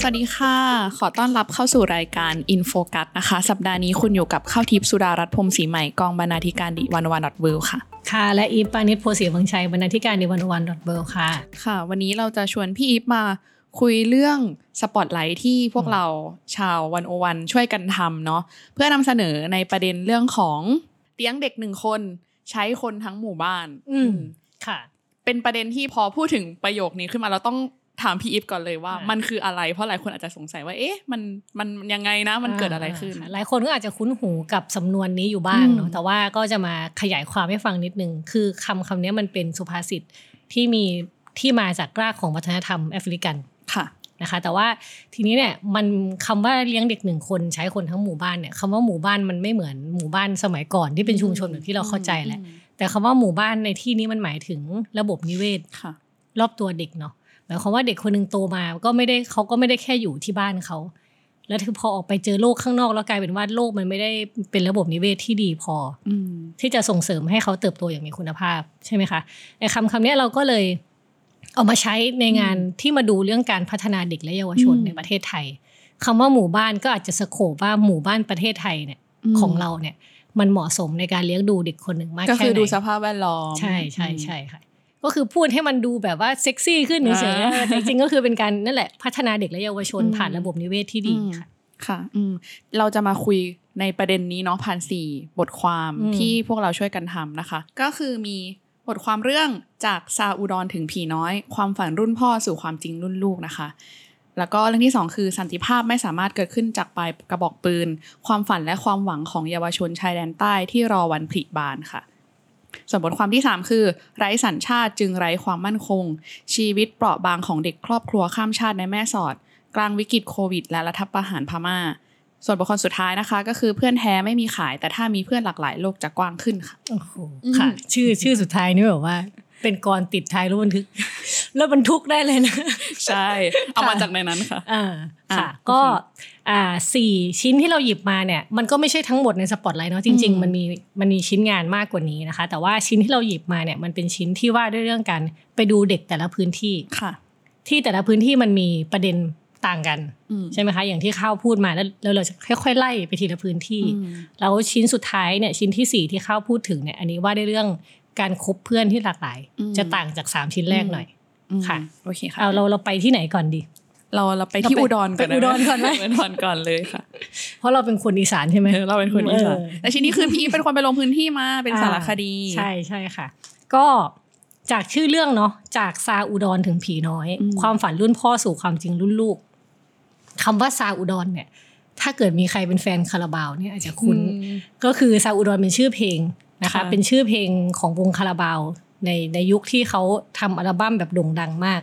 สวัสดีค่ะขอต้อนรับเข้าสู่รายการ In Focus นะคะสัปดาห์นี้คุณอยู่กับข้าวทิพย์สุดารัตน์พรหมศรีใหม่กองบรรณาธิการ di101.world ค่ะค่ะและอีฟปานิชโพสีวังชัยบรรณาธิการ di101.world ค่ะค่ะวันนี้เราจะชวนพี่อีฟมาคุยเรื่องสปอตไลท์ที่พวกเราชาว101ช่วยกันทำเนาะเพื่อนำเสนอในประเด็นเรื่องของเลี้ยงเด็ก1คนใช้คนทั้งหมู่บ้านค่ะเป็นประเด็นที่พอพูดถึงประโยคนี้ขึ้นมาเราต้องถามพี่อิฟก่อนเลยว่ามันคืออะไรเพราะหลายคนอาจจะสงสัยว่าเอ๊ะมันยังไงนะมันเกิดอะไรขึ้นหลายคนก็อาจจะคุ้นหูกับสำนวนนี้อยู่บ้างเนาะแต่ว่าก็จะมาขยายความให้ฟังนิดนึงคือคำนี้มันเป็นสุภาษิตที่มีที่มาจากรากของวัฒนธรรมแอฟริกันค่ะนะคะแต่ว่าทีนี้เนี่ยมันคำว่าเลี้ยงเด็กหนึ่งคนใช้คนทั้งหมู่บ้านเนี่ยคำว่าหมู่บ้านมันไม่เหมือนหมู่บ้านสมัยก่อนที่เป็นชุมชนแบบที่เราเข้าใจแหละแต่คำว่าหมู่บ้านในที่นี้มันหมายถึงระบบนิเวศรอบตัวเด็กเนาะหมายความว่าเด็กคนหนึ่งโตมาก็ไม่ได้เขาก็ไม่ได้แค่อยู่ที่บ้านเขาแล้วถึงพอออกไปเจอโลกข้างนอกแล้วกลายเป็นว่าโลกมันไม่ได้เป็นระบบนิเวศที่ดีพอที่จะส่งเสริมให้เขาเติบโตอย่างมีคุณภาพใช่ไหมคะไอ้คำนี้เราก็เลยเอามาใช้ในงานที่มาดูเรื่องการพัฒนาเด็กและเยาวชนในประเทศไทยคำว่าหมู่บ้านก็อาจจะสโคปว่าหมู่บ้านประเทศไทยเนี่ยของเราเนี่ยมันเหมาะสมในการเลี้ยงดูเด็กคนหนึ่งมากแค่ไหนก็คือดูสภาพแวดล้อมใช่ใช่ใช่ค่ะก็คือพูดให้มันดูแบบว่าเซ็กซี่ขึ้นเฉยๆจริงๆก็คือเป็นการนั่นแหละพัฒนาเด็กและเยาวชนผ่านระบบนิเวศที่ดีค่ะค่ะเราจะมาคุยในประเด็นนี้เนาะผ่าน4บทความที่พวกเราช่วยกันทำนะคะก็คือมีบทความเรื่องจากซาอุดรถึงผีน้อยความฝันรุ่นพ่อสู่ความจริงรุ่นลูกนะคะแล้วก็เรื่องที่2คือสันติภาพไม่สามารถเกิดขึ้นจากปลายกระบอกปืนความฝันและความหวังของเยาวชนชายแดนใต้ที่รอวันผลิบานค่ะส่วนบทความที่3คือไร้สัญชาติจึงไร้ความมั่นคงชีวิตเปราะบางของเด็กครอบครัวข้ามชาติในแม่สอดกลางวิกฤตโควิดและรัฐประหารพม่าส่วนบทความสุดท้ายนะคะก็คือเพื่อนแท้ไม่มีขายแต่ถ้ามีเพื่อนหลากหลายโลกจะกว้างขึ้นค่ะโอ้โหค่ะชื่อสุดท้ายนี่แบบว่าเป็นกรติดท้ายรถบรรทุกแล้วบรรทุกได้เลยนะใช่เอามาจากในนั้นค่ะค่ะก็4ชิ้นที่เราหยิบมาเนี่ยมันก็ไม่ใช่ทั้งหมดในสปอตไลท์เนาะจริงๆมันมีชิ้นงานมากกว่านี้นะคะแต่ว่าชิ้นที่เราหยิบมาเนี่ยมันเป็นชิ้นที่ว่าด้วยเรื่องการไปดูเด็กแต่ละพื้นที่ค่ะที่แต่ละพื้นที่มันมีประเด็นต่างกันใช่ไหมคะอย่างที่ข้าวพูดมาแล้วเราจะค่อยๆไล่ไปทีละพื้นที่แล้วชิ้นสุดท้ายเนี่ยชิ้นที่4ที่ข้าวพูดถึงเนี่ยอันนี้ว่าด้วยเรื่องการคบเพื่อนที่หลากหลายจะต่างจาก3ชิ้นแรกหน่อยค่ะโอเคค่ะเราไปที่ไหนก่อนดีเราไปที่อุดรก่อนนะอุดรก่อนมั้ยอุดรก่อนเลยค่ะเพราะเราเป็นคนอีสานใช่มั้ยเราเป็นคนอีสานแต่ชิ้นนี้คือพี่เป็นคนไปลงพื้นที่มาเป็นสารคดีใช่ใช่ค่ะก็จากชื่อเรื่องเนาะจากซาอุดรถึงผีน้อยความฝันรุ่นพ่อสู่ความจริงรุ่นลูกคำว่าซาอุดรเนี่ยถ้าเกิดมีใครเป็นแฟนคาราบาวเนี่ยอาจจะคุ้นก็คือซาอุดรเป็นชื่อเพลงนะคะเป็นชื่อเพลงของวงคาราบาวในยุคที่เขาทำอัลบั้มแบบโด่งดังมาก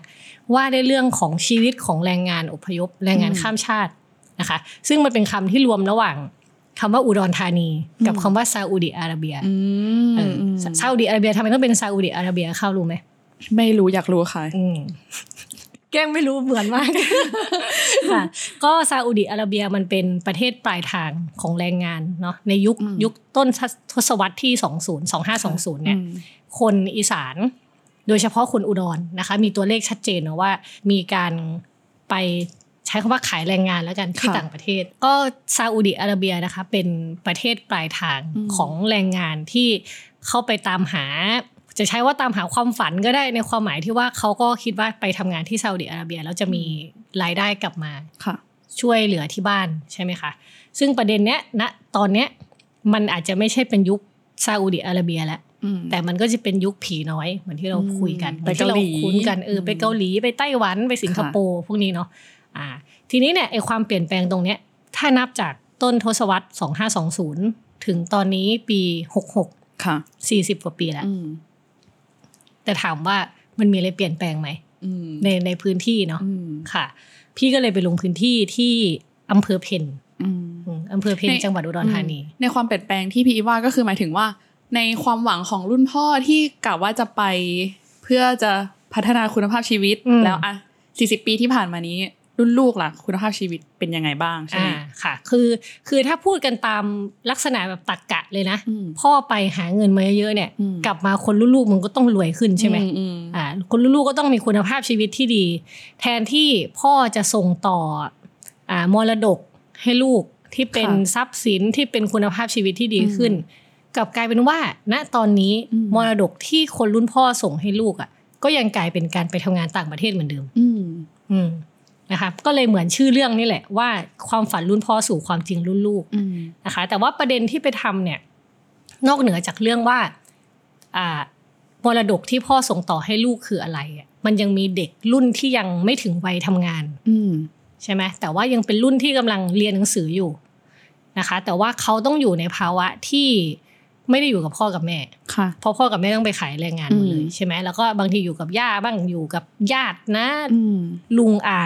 ว่าในเรื่องของชีวิตของแรงงานอพยพแรงงานข้ามชาตินะคะซึ่งมันเป็นคำที่รวมระหว่างคำว่าอุดรธานีกับคำว่าซาอุดิอาระเบียซาอุดิอาระเบียทำไมต้องเป็นซาอุดิอาระเบียเข้ารู้ไหมไม่รู้อยากรู้ค่ะแกล้งไม่รู้เหมือนมากค่ะก็ซาอุดิอาระเบียมันเป็นประเทศปลายทางของแรงงานเนาะในยุคต้นทศวรรษที่2520เนี่ยคนอีสานโดยเฉพาะคนอุดรนะคะมีตัวเลขชัดเจนนะว่ามีการไปใช้คำว่าขายแรงงานแล้วกันที่ต่างประเทศก็ซาอุดิอาระเบียนะคะเป็นประเทศปลายทางของแรงงานที่เข้าไปตามหาจะใช้ว่าตามหาความฝันก็ได้ในความหมายที่ว่าเขาก็คิดว่าไปทำงานที่ซาอุดิอาระเบียแล้วจะมีรายได้กลับมาช่วยเหลือที่บ้านใช่ไหมคะซึ่งประเด็นเนี้ยณตอนเนี้ยมันอาจจะไม่ใช่เป็นยุคซาอุดิอาระเบียแล้วแต่มันก็จะเป็นยุคผีน้อยเหมือนที่เราคุยกันที่เราคุ้นกันไปเกาหลีไปไต้หวันไปสิงคโปร์พวกนี้เนาะทีนี้เนี่ยไอความเปลี่ยนแปลงตรงเนี้ยถ้านับจากต้นทศวรรษ2520ถึงตอนนี้ปี66ค่ะ40กว่าปีแล้วแต่ถามว่ามันมีอะไรเปลี่ยนแปลงไหมในพื้นที่เนาะค่ะพี่ก็เลยไปลงพื้นที่ที่อำเภอเพน อำเภอเพ็ญจังหวัดอุดรธานีในความเปลี่ยนแปลงที่พี่ว่าก็คือหมายถึงว่าในความหวังของรุ่นพ่อที่กล่าวว่าจะไปเพื่อจะพัฒนาคุณภาพชีวิตแล้วอ่ะ40 ปีที่ผ่านมานี้รุ่นลูกล่ะคุณภาพชีวิตเป็นยังไงบ้างใช่ไหมค่ะคือถ้าพูดกันตามลักษณะแบบตรรกะเลยนะพ่อไปหาเงินมาเยอะๆเนี่ยกลับมาคนรุ่นลูกมันก็ต้องรวยขึ้นใช่ไหมคนรุ่นลูกก็ต้องมีคุณภาพชีวิตที่ดีแทนที่พ่อจะส่งต่อมรดกให้ลูกที่เป็นทรัพย์สินที่เป็นคุณภาพชีวิตที่ดีขึ้นกลับกลายเป็นว่าณตอนนี้มรดกที่คนรุ่นพ่อส่งให้ลูกอ่ะก็ยังกลายเป็นการไปทำงานต่างประเทศเหมือนเดิมนะคะก็เลยเหมือนชื่อเรื่องนี่แหละว่าความฝันรุ่นพ่อสู่ความจริงรุ่นลูกนะคะแต่ว่าประเด็นที่ไปทำเนี่ยนอกเหนือจากเรื่องว่ามรดกที่พ่อส่งต่อให้ลูกคืออะไรมันยังมีเด็กรุ่นที่ยังไม่ถึงวัยทำงานใช่ไหมแต่ว่ายังเป็นรุ่นที่กำลังเรียนหนังสืออยู่นะคะแต่ว่าเขาต้องอยู่ในภาวะที่ไม่ได้อยู่กับพ่อกับแม่เพราะพ่อกับแม่ต้องไปขายแรงงานหมดเลยใช่ไหมแล้วก็บางทีอยู่กับย่าบ้างอยู่กับญาตินะลุงอา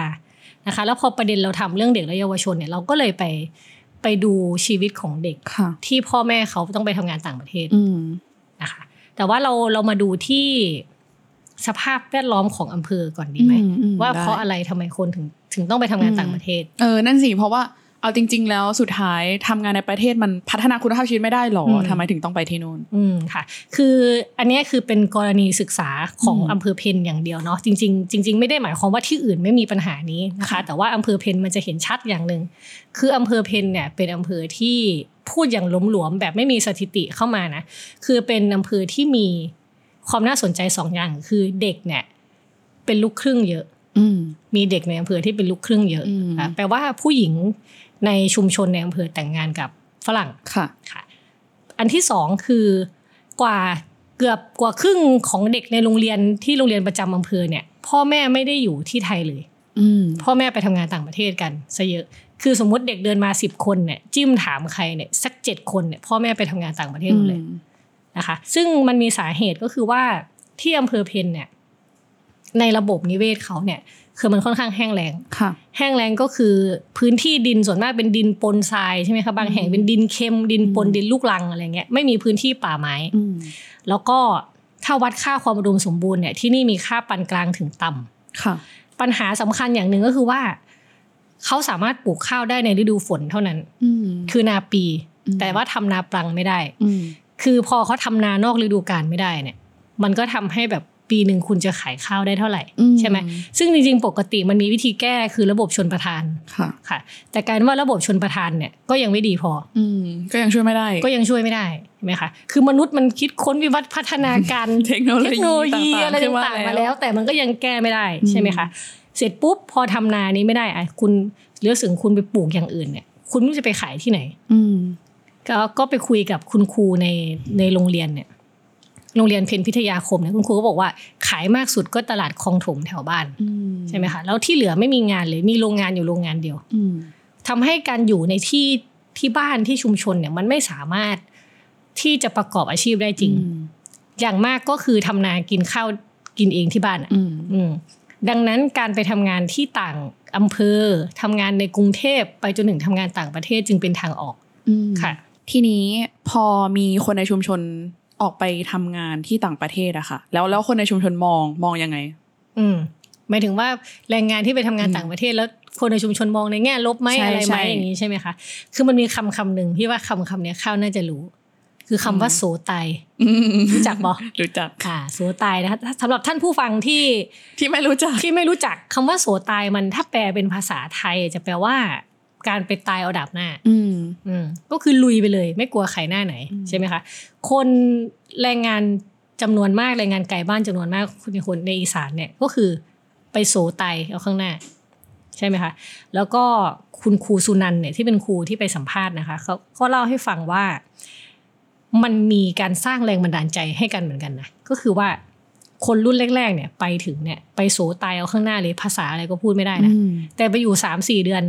นะคะแล้วพอประเด็นเราทำเรื่องเด็กและเยาวชนเนี่ยเราก็เลยไปดูชีวิตของเด็กที่พ่อแม่เขาต้องไปทำงานต่างประเทศนะคะแต่ว่าเรามาดูที่สภาพแวดล้อมของอำเภอก่อนดีไหมว่าเพราะอะไรทำไมคนถึงต้องไปทำงานต่างประเทศนั่นสิเพราะว่าเอาจริงๆแล้วสุดท้ายทำงานในประเทศมันพัฒนาคุณภาพชีวิตไม่ได้หรอทำไมถึงต้องไปที่นู่นค่ะคืออันนี้คือเป็นกรณีศึกษาของอำเภอเพ็ญอย่างเดียวเนาะจริงๆไม่ได้หมายความว่าที่อื่นไม่มีปัญหานี้นะคะแต่ว่าอำเภอเพ็ญมันจะเห็นชัดอย่างนึงคืออำเภอเพ็ญเนี่ยเป็นอำเภอที่พูดอย่างหลวมๆแบบไม่มีสถิติเข้ามานะคือเป็นอำเภอที่มีความน่าสนใจสองอย่างคือเด็กเนี่ยเป็นลูกครึ่งเยอะมีเด็กในอำเภอที่เป็นลูกครึ่งเยอะแปลว่าผู้หญิงในชุมชนในอำเภอแต่งงานกับฝรั่งค่ะอันที่สองคือกว่าเกือบกว่าครึ่งของเด็กในโรงเรียนที่โรงเรียนประจำอำเภอเนี่ยพ่อแม่ไม่ได้อยู่ที่ไทยเลยพ่อแม่ไปทำงานต่างประเทศกันซะเยอะคือสมมติเด็กเดินมา10คนเนี่ยจิ้มถามใครเนี่ยสัก7คนเนี่ยพ่อแม่ไปทำงานต่างประเทศหมดเลยนะคะซึ่งมันมีสาเหตุก็คือว่าที่อำเภอเพ็ญเนี่ยในระบบนิเวศเขาเนี่ยคือมันค่อนข้างแห้งแล้งแห้งแล้งก็คือพื้นที่ดินส่วนมากเป็นดินปนทรายใช่ไหมคะบางแห่งเป็นดินเค็มดินปนดินลูกรังอะไรเงี้ยไม่มีพื้นที่ป่าไม้แล้วก็ถ้าวัดค่าความอุดมสมบูรณ์เนี่ยที่นี่มีค่าปานกลางถึงต่ำปัญหาสำคัญอย่างหนึ่งก็คือว่าเขาสามารถปลูกข้าวได้ในฤดูฝนเท่านั้นคือนาปีแต่ว่าทำนาปลังไม่ได้คือพอเขาทำนานอกฤดูกาลไม่ได้เนี่ยมันก็ทำให้แบบปีหนึ่งคุณจะขายข้าวได้เท่าไหร่ใช่ไหมซึ่งจริงๆปกติมันมีวิธีแก้คือระบบชลประทานค่ะแต่การว่าระบบชลประทานเนี่ยก็ยังไม่ดีพอก็ยังช่วยไม่ได้ใช่ไหมคะคือมนุษย์มันคิดค้นวิวัฒนาการ เทคโนโลยีอะไรต่างๆมาแล้วแต่มันก็ยังแก้ไม่ได้ใช่ไหมคะเสร็จปุ๊บพอทำนานี้ไม่ได้อ่ะคุณเลือกสิ่งคุณไปปลูกอย่างอื่นเนี่ยคุณจะไปขายที่ไหนก็ไปคุยกับคุณครูในโรงเรียนเนี่ยโรงเรียนเพ็ญพิทยาคมเนี่ยคุณครูก็บอกว่าขายมากสุดก็ตลาดคลองถมแถวบ้านใช่ไหมคะแล้วที่เหลือไม่มีงานเลยมีโรงงานอยู่โรงงานเดียวทำให้การอยู่ในที่บ้านที่ชุมชนเนี่ยมันไม่สามารถที่จะประกอบอาชีพได้จริงอย่างมากก็คือทำนากินข้าวกินเองที่บ้านดังนั้นการไปทำงานที่ต่างอำเภอทำงานในกรุงเทพไปจนถึงทำงานต่างประเทศจึงเป็นทางออกค่ะทีนี้พอมีคนในชุมชนออกไปทำงานที่ต่างประเทศอะค่ะแล้วคนในชุมชนมองยังไงหมายถึงว่าแรงงานที่ไปทำงานต่างประเทศแล้วคนในชุมชนมองในแง่ลบไหมอะไรไหมอย่างนี้ใช่ไหมคะคือมันมีคำหนึ่งพี่ว่าคำเนี้ยข้าวน่าจะรู้คือคำว่าโสไตรู้จักบ่รู้จักค่ะโสไตนะคะสำหรับท่านผู้ฟังที่ไม่รู้จักคำว่าโสไตมันถ้าแปลเป็นภาษาไทยจะแปลว่าการไปตายเอาดาบหน้าก็คือลุยไปเลยไม่กลัวใครหน้าไหนใช่ไหมคะคนแรงงานจำนวนมากแรงงานไกลบ้านจำนวนมากคนในอีสานเนี่ยก็คือไปโสไตเอาข้างหน้าใช่ไหมคะแล้วก็คุณครูสุนันท์เนี่ยที่เป็นครูที่ไปสัมภาษณ์นะคะเขาก็เล่าให้ฟังว่ามันมีการสร้างแรงบันดาลใจให้กันเหมือนกันนะก็คือว่าคนรุ่นแรกๆเนี่ยไปถึงเนี่ยไปโสไตเอาข้างหน้าเลยภาษาอะไรก็พูดไม่ได้นะแต่ไปอยู่ 3-4 เดือน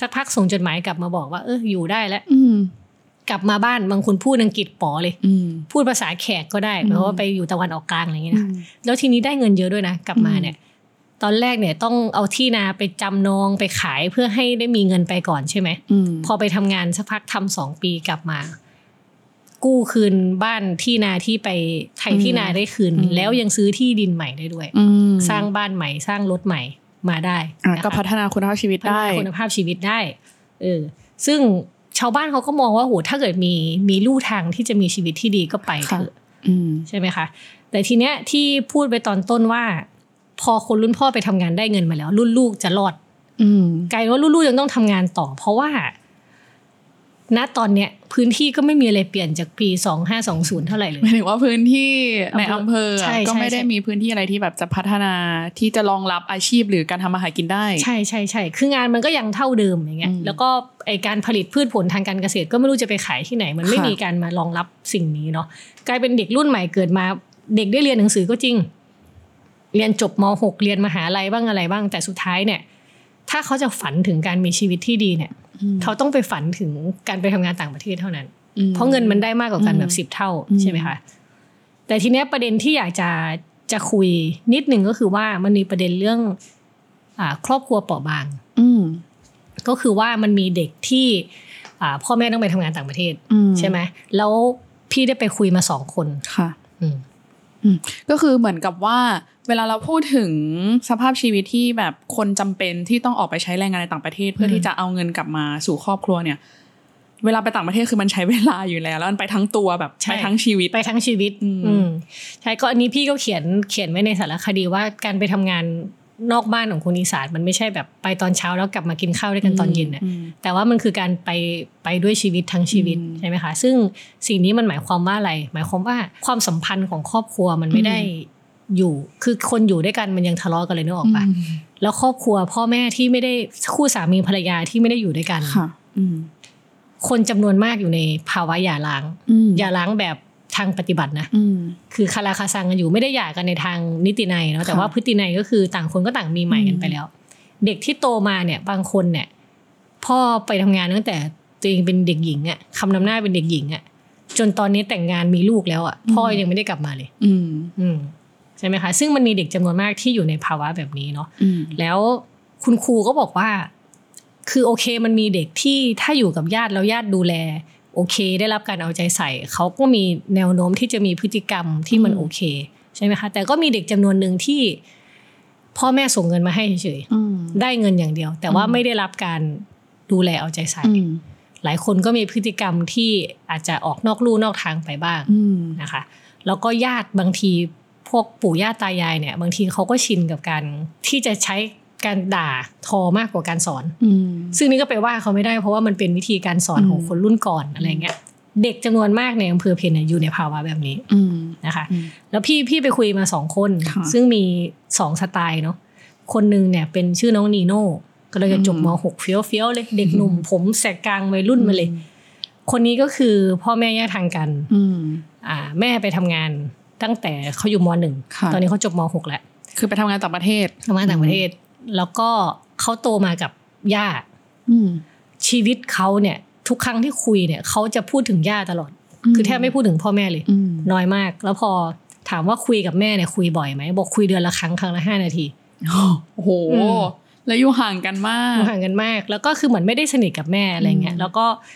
สักพักส่งจดหมายกลับมาบอกว่าอยู่ได้แล้วกลับมาบ้านบางคนพูดอังกฤษป๋อเลยพูดภาษาแขกก็ได้เพราะว่าไปอยู่ตะวันออกกลางอะไรอย่างเงี้ยนะแล้วทีนี้ได้เงินเยอะด้วยนะกลับมาเนี่ย ตอนแรกเนี่ยต้องเอาที่นาไปจำนองไปขายเพื่อให้ได้มีเงินไปก่อนใช่ไหมพอไปทำงานสักพักทำ2 ปีกลับมากู้คืนบ้านที่นาที่ไปไถที่นาได้คืนแล้วยังซื้อที่ดินใหม่ได้ด้วยสร้างบ้านใหม่สร้างรถใหม่มาได้ก็พัฒนาคุณภาพชีวิตได้คุณภาพชีวิตได้ซึ่งชาวบ้านเขาก็มองว่าโหถ้าเกิดมีลู่ทางที่จะมีชีวิตที่ดีก็ไปเถอะใช่ไหมคะแต่ทีเนี้ยที่พูดไปตอนต้นว่าพอคนรุ่นพ่อไปทำงานได้เงินมาแล้วรุ่นลูกจะรอดไกลว่ารุ่นลูกยังต้องทำงานต่อเพราะว่าณตอนเนี้ยพื้นที่ก็ไม่มีอะไรเปลี่ยนจากปี2520เท่าไหร่เลยหมายถึงว่าพื้นที่ในอำเภอก็ไม่ได้มีพื้นที่อะไรที่แบบจะพัฒนาที่จะรองรับอาชีพหรือการทำมาหากินได้ใช่ใช่ใช่คืองานมันก็ยังเท่าเดิมอย่างเงี้ยแล้วก็ไอการผลิตพืชผลทางการเกษตรก็ไม่รู้จะไปขายที่ไหนมันไม่มีการมารองรับสิ่งนี้เนาะกลายเป็นเด็กรุ่นใหม่เกิดมาเด็กได้เรียนหนังสือก็จริงเรียนจบม.6 เรียนมหาลัยบ้างอะไรบ้างแต่สุดท้ายเนี่ยถ้าเขาจะฝันถึงการมีชีวิตที่ดีเนี่ยเขาต้องไปฝันถึงการไปทำงานต่างประเทศเท่านั้นเพราะเงินมันได้มากกว่ากันแบบ10 เท่าใช่ไหมคะแต่ทีเนี้ยประเด็นที่อยากจะคุยนิดนึงก็คือว่ามันมีประเด็นเรื่องครอบครัวเปราะบางก็คือว่ามันมีเด็กที่พ่อแม่ต้องไปทำงานต่างประเทศใช่ไหมแล้วพี่ได้ไปคุยมา2 คนค่ะก็คือเหมือนกับว่าเวลาเราพูดถึงสภาพชีวิตที่แบบคนจำเป็นที่ต้องออกไปใช้แรงงานในต่างประเทศเพื่อที่จะเอาเงินกลับมาสู่ครอบครัวเนี่ยเวลาไปต่างประเทศคือมันใช้เวลาอยู่แล้วแล้วมันไปทั้งตัวแบบไปทั้งชีวิตไปทั้งชีวิตใช่ก็อันนี้พี่ก็เขียนไว้ในสารคดีว่าการไปทำงานนอกบ้านของคนอีสานมันไม่ใช่แบบไปตอนเช้าแล้วกลับมากินข้าวด้วยกันตอนเย็นน่ะแต่ว่ามันคือการไปด้วยชีวิตทั้งชีวิตใช่ไหมคะซึ่งสิ่งนี้มันหมายความว่าอะไรหมายความว่าความสัมพันธ์ของครอบครัวมันไม่ได้อยู่คือคนอยู่ด้วยกันมันยังทะเลาะกันเลยนึกออกปะแล้วครอบครัวพ่อแม่ที่ไม่ได้คู่สามีภรรยาที่ไม่ได้อยู่ด้วยกันคนจำนวนมากอยู่ในภาวะหย่าร้างแบบทางปฏิบัตินะคือคาราคาซังกันอยู่ไม่ได้หย่ากันในทางนิตินัยเนาะแต่ว่าพฤตินัยก็คือต่างคนก็ต่างมีใหม่กันไปแล้วเด็กที่โตมาเนี่ยบางคนเนี่ยพ่อไปทำงานตั้งแต่ตัวเองเป็นเด็กหญิงอ่ะคำนำหน้าเป็นเด็กหญิงอ่ะจนตอนนี้แต่งงานมีลูกแล้วอ่ะพ่อยังไม่ได้กลับมาเลยใช่ไหมคะซึ่งมันมีเด็กจำนวนมากที่อยู่ในภาวะแบบนี้เนาะแล้วคุณครูก็บอกว่าคือโอเคมันมีเด็กที่ถ้าอยู่กับญาติแล้วญาติดูแลโอเคได้รับการเอาใจใส่เขาก็มีแนวโน้มที่จะมีพฤติกรรมที่มันโอเคใช่ไหมคะแต่ก็มีเด็กจำนวนหนึ่งที่พ่อแม่ส่งเงินมาให้เฉยๆได้เงินอย่างเดียวแต่ว่าไม่ได้รับการดูแลเอาใจใส่หลายคนก็มีพฤติกรรมที่อาจจะออกนอกลู่นอกทางไปบ้างนะคะแล้วก็ญาติบางทีพวกปู่ย่าตายายเนี่ยบางทีเขาก็ชินกับการที่จะใช้การด่าทอมากกว่าการสอนซึ่งนี่ก็ไปว่าเขาไม่ได้เพราะว่ามันเป็นวิธีการสอนของคนรุ่นก่อนอะไรเงี้ยเด็กจำนวนมากในอำเภอเพนอยู่ในภาวะแบบนี้นะคะแล้วพี่ไปคุยมา2 คนซึ่งมี2 สไตล์เนาะคนนึงเนี่ยเป็นชื่อน้องนีโน่ก็เลยจบม.6 เฟี้ยวๆเลยเด็กหนุ่มผมแสกกลางวัยรุ่นมาเลยคนนี้ก็คือพ่อแม่แยกทางกันแม่ไปทำงานตั้งแต่เขาอยู่ม.1 ตอนนี้เขาจบม.6 แล้วคือไปทำงานต่างประเทศแล้วก็เขาโตมากับย่าชีวิตเขาเนี่ยทุกครั้งที่คุยเนี่ยเขาจะพูดถึงย่าตลอดคือแทบไม่พูดถึงพ่อแม่เลยน้อยมากแล้วพอถามว่าคุยกับแม่เนี่ยคุยบ่อยไหมบอกคุยเดือนละครั้งละ5 นาทีโอ้โหแล้วอยู่ห่างกันมากแล้วก็คือเหมือนไม่ได้สนิทกับแม่อะไรเงี้ยแล้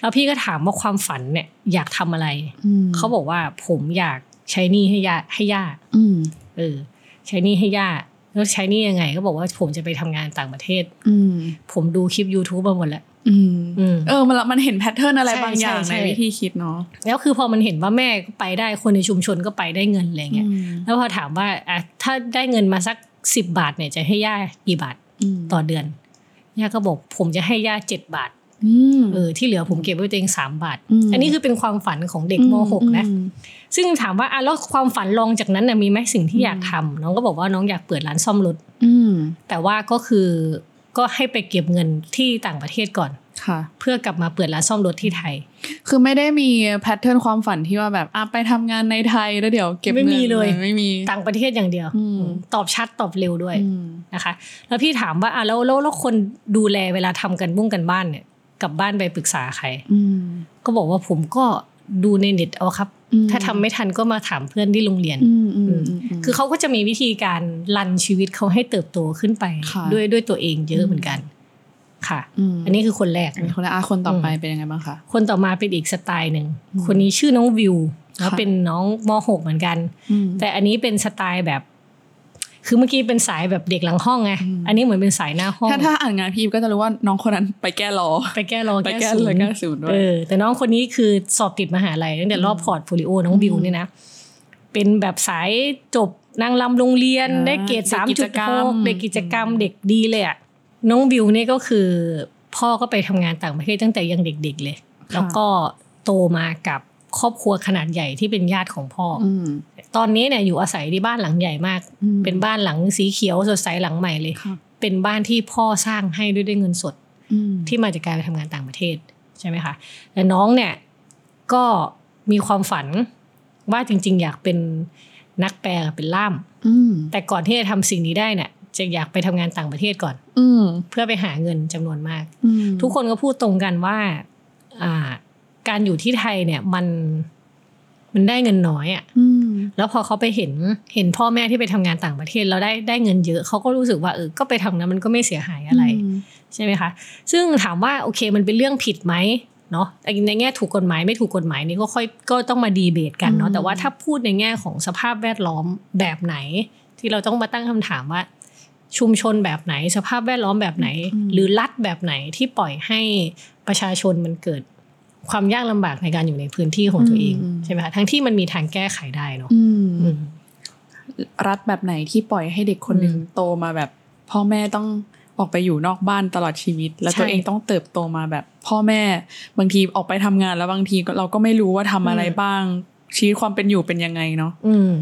วพี่ก็ถามว่าความฝันเนี่ยอยากทำอะไรเขาบอกว่าผมอยากใช้หนี้ให้ย่าใช้หนี้ให้ย่าแล้วใช้นี่ยังไงก็บอกว่าผมจะไปทำงานต่างประเทศผมดูคลิป YouTube มาหมดแล้วมันเห็นแพทเทิร์นอะไรบางอย่างในวิธีคิดเนาะแล้วคือพอมันเห็นว่าแม่ก็ไปได้คนในชุมชนก็ไปได้เงินอะไรเงี้ยแล้วพอถามว่าถ้าได้เงินมาสัก10 บาทเนี่ยจะให้ย่ากี่บาทต่อเดือนย่าก็บอกผมจะให้ย่า7 บาทที่เหลือผมเก็บไว้ตัวเอง3 บาทอันนี้คือเป็นความฝันของเด็กม.6 นะซึ่งถามว่าแล้วความฝันรองจากนั้นน่ะมีไหมสิ่งที่อยากทำน้องก็บอกว่าน้องอยากเปิดร้านซ่อมรถแต่ว่าก็ให้ไปเก็บเงินที่ต่างประเทศก่อนเพื่อกลับมาเปิดร้านซ่อมรถที่ไทยคือไม่ได้มีแพทเทิร์นความฝันที่ว่าแบบไปทำงานในไทยแล้วเดี๋ยวเก็บเงินไม่มีเลยไม่มีต่างประเทศอย่างเดียวตอบชัดตอบเร็วด้วยนะคะแล้วพี่ถามว่าแล้วคนดูแลเวลาทำกันบ้านเนี่ยกลับบ้านไปปรึกษาใครก็บอกว่าผมก็ ดูในเน็ตเอาครับถ้าทำไม่ทันก็มาถามเพื่อนที่โรงเรียนคือเขาก็จะมีวิธีการรันชีวิตเขาให้เติบโตขึ้นไปด้วยตัวเองเยอะเหมือนกันค่ะอันนี้คือคนแรกคนแรกคนต่อไปเป็นยังไงบ้างคะคนต่อมาเป็นอีกสไตล์หนึ่งคนนี้ชื่อน้องวิวแล้วเป็นน้องม.6 เหมือนกันแต่อันนี้เป็นสไตล์แบบคือเมื่อกี้เป็นสายแบบเด็กหลังห้องไงอันนี้เหมือนเป็นสายหน้าห้องถ้าอ่านงานพี่ก็จะรู้ว่าน้องคนนั้นไปแก้รอแก้ศูนย์ด้วยแต่น้องคนนี้คือสอบติดมหาลัยตั้งแต่รอบพอร์ตโฟลิโอน้องบิวเนี่ยนะเป็นแบบสายจบนางรำโรงเรียนได้เกรด 3.6 ในกิจกรรมเด็กดีเลยอ่ะน้องบิวเนี่ยก็คือพ่อก็ไปทำงานต่างประเทศตั้งแต่ยังเด็กๆเลยแล้วก็โตมากับครอบครัวขนาดใหญ่ที่เป็นญาติของพ่อตอนนี้เนี่ยอยู่อาศัยที่บ้านหลังใหญ่มากเป็นบ้านหลังสีเขียวสดใสหลังใหม่เลยเป็นบ้านที่พ่อสร้างให้ด้วยเงินสดที่มาจากการไปทำงานต่างประเทศใช่ไหมคะแต่น้องเนี่ยก็มีความฝันว่าจริงๆอยากเป็นนักแปลเป็นล่ามแต่ก่อนที่จะทำสิ่งนี้ได้เนี่ยจะอยากไปทำงานต่างประเทศก่อนเพื่อไปหาเงินจำนวนมากทุกคนก็พูดตรงกันว่าการอยู่ที่ไทยเนี่ยมันได้เงินน้อยอ่ะแล้วพอเขาไปเห็นพ่อแม่ที่ไปทำงานต่างประเทศแล้วได้เงินเยอะเขาก็รู้สึกว่าก็ไปทำนะมันก็ไม่เสียหายอะไรใช่ไหมคะซึ่งถามว่าโอเคมันเป็นเรื่องผิดไหมเนาะในแง่ถูกกฎหมายไม่ถูกกฎหมายนี่ก็ค่อยก็ต้องมาดีเบตกันเนาะแต่ว่าถ้าพูดในแง่ของสภาพแวดล้อมแบบไหนที่เราต้องมาตั้งคำถามว่าชุมชนแบบไหนสภาพแวดล้อมแบบไหนหรือรัฐแบบไหนที่ปล่อยให้ประชาชนมันเกิดความยากลำบากในการอยู่ในพื้นที่ของตัวเองใช่ไหมคะทั้งที่มันมีทางแก้ไขได้เนาะรัฐแบบไหนที่ปล่อยให้เด็กคนหนึ่งโตมาแบบพ่อแม่ต้องออกไปอยู่นอกบ้านตลอดชีวิตแล้วตัวเองต้องเติบโตมาแบบพ่อแม่บางทีออกไปทำงานแล้วบางทีเราก็ไม่รู้ว่าทำอะไรบ้างชีวิตความเป็นอยู่เป็นยังไงเนาะ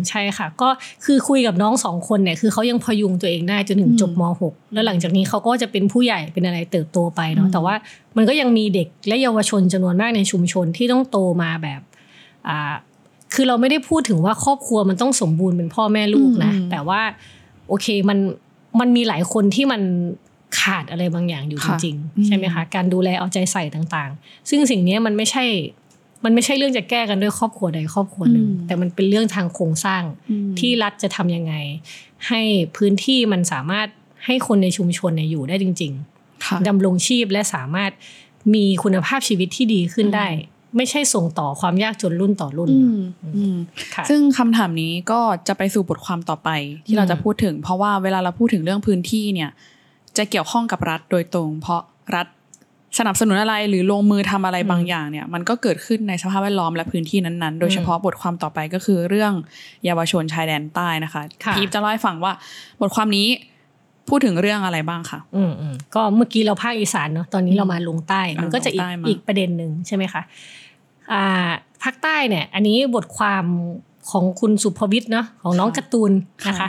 ใช่ค่ะก็คือคุยกับน้องสองคนเนี่ยคือเขายังพยุงตัวเองได้จนถึงจบม.6 แล้วหลังจากนี้เขาก็จะเป็นผู้ใหญ่เป็นอะไรเติบโตไปเนาะแต่ว่ามันก็ยังมีเด็กและเยาวชนจำนวนมากในชุมชนที่ต้องโตมาแบบคือเราไม่ได้พูดถึงว่าครอบครัวมันต้องสมบูรณ์เป็นพ่อแม่ลูกนะแต่ว่าโอเคมันมีหลายคนที่มันขาดอะไรบางอย่างอยู่จริงๆใช่ไหมคะการดูแลเอาใจใส่ต่างๆซึ่งสิ่งนี้มันไม่ใช่เรื่องจะแก้กันด้วยครอบครัวใดครอบครัวหนึ่งแต่มันเป็นเรื่องทางโครงสร้างที่รัฐจะทำยังไงให้พื้นที่มันสามารถให้คนในชุมชนอยู่ได้จริงๆดำรงชีพและสามารถมีคุณภาพชีวิตที่ดีขึ้นได้ไม่ใช่ส่งต่อความยากจนรุ่นต่อรุ่นซึ่งคำถามนี้ก็จะไปสู่บทความต่อไปที่เราจะพูดถึงเพราะว่าเวลาเราพูดถึงเรื่องพื้นที่เนี่ยจะเกี่ยวข้องกับรัฐโดยตรงเพราะรัฐสนับสนุนอะไรหรือลงมือทำอะไรบางอย่างเนี่ยมันก็เกิดขึ้นในสภาพแวดล้อมและพื้นที่นั้นๆโดยเฉพาะบทความต่อไปก็คือเรื่องเยาวชนชายแดนใต้นะคะพีฟจะเล่าให้ฟังว่าบทความนี้พูดถึงเรื่องอะไรบ้างค่ะก็เมื่อกี้เราภาคอีสานเนาะตอนนี้เรามาลงใต้มันก็จะอีกประเด็นนึงใช่ไหมคะภาคใต้เนี่ยอันนี้บทความของคุณสุภวิทย์เนาะของน้องการ์ตูนนะคะ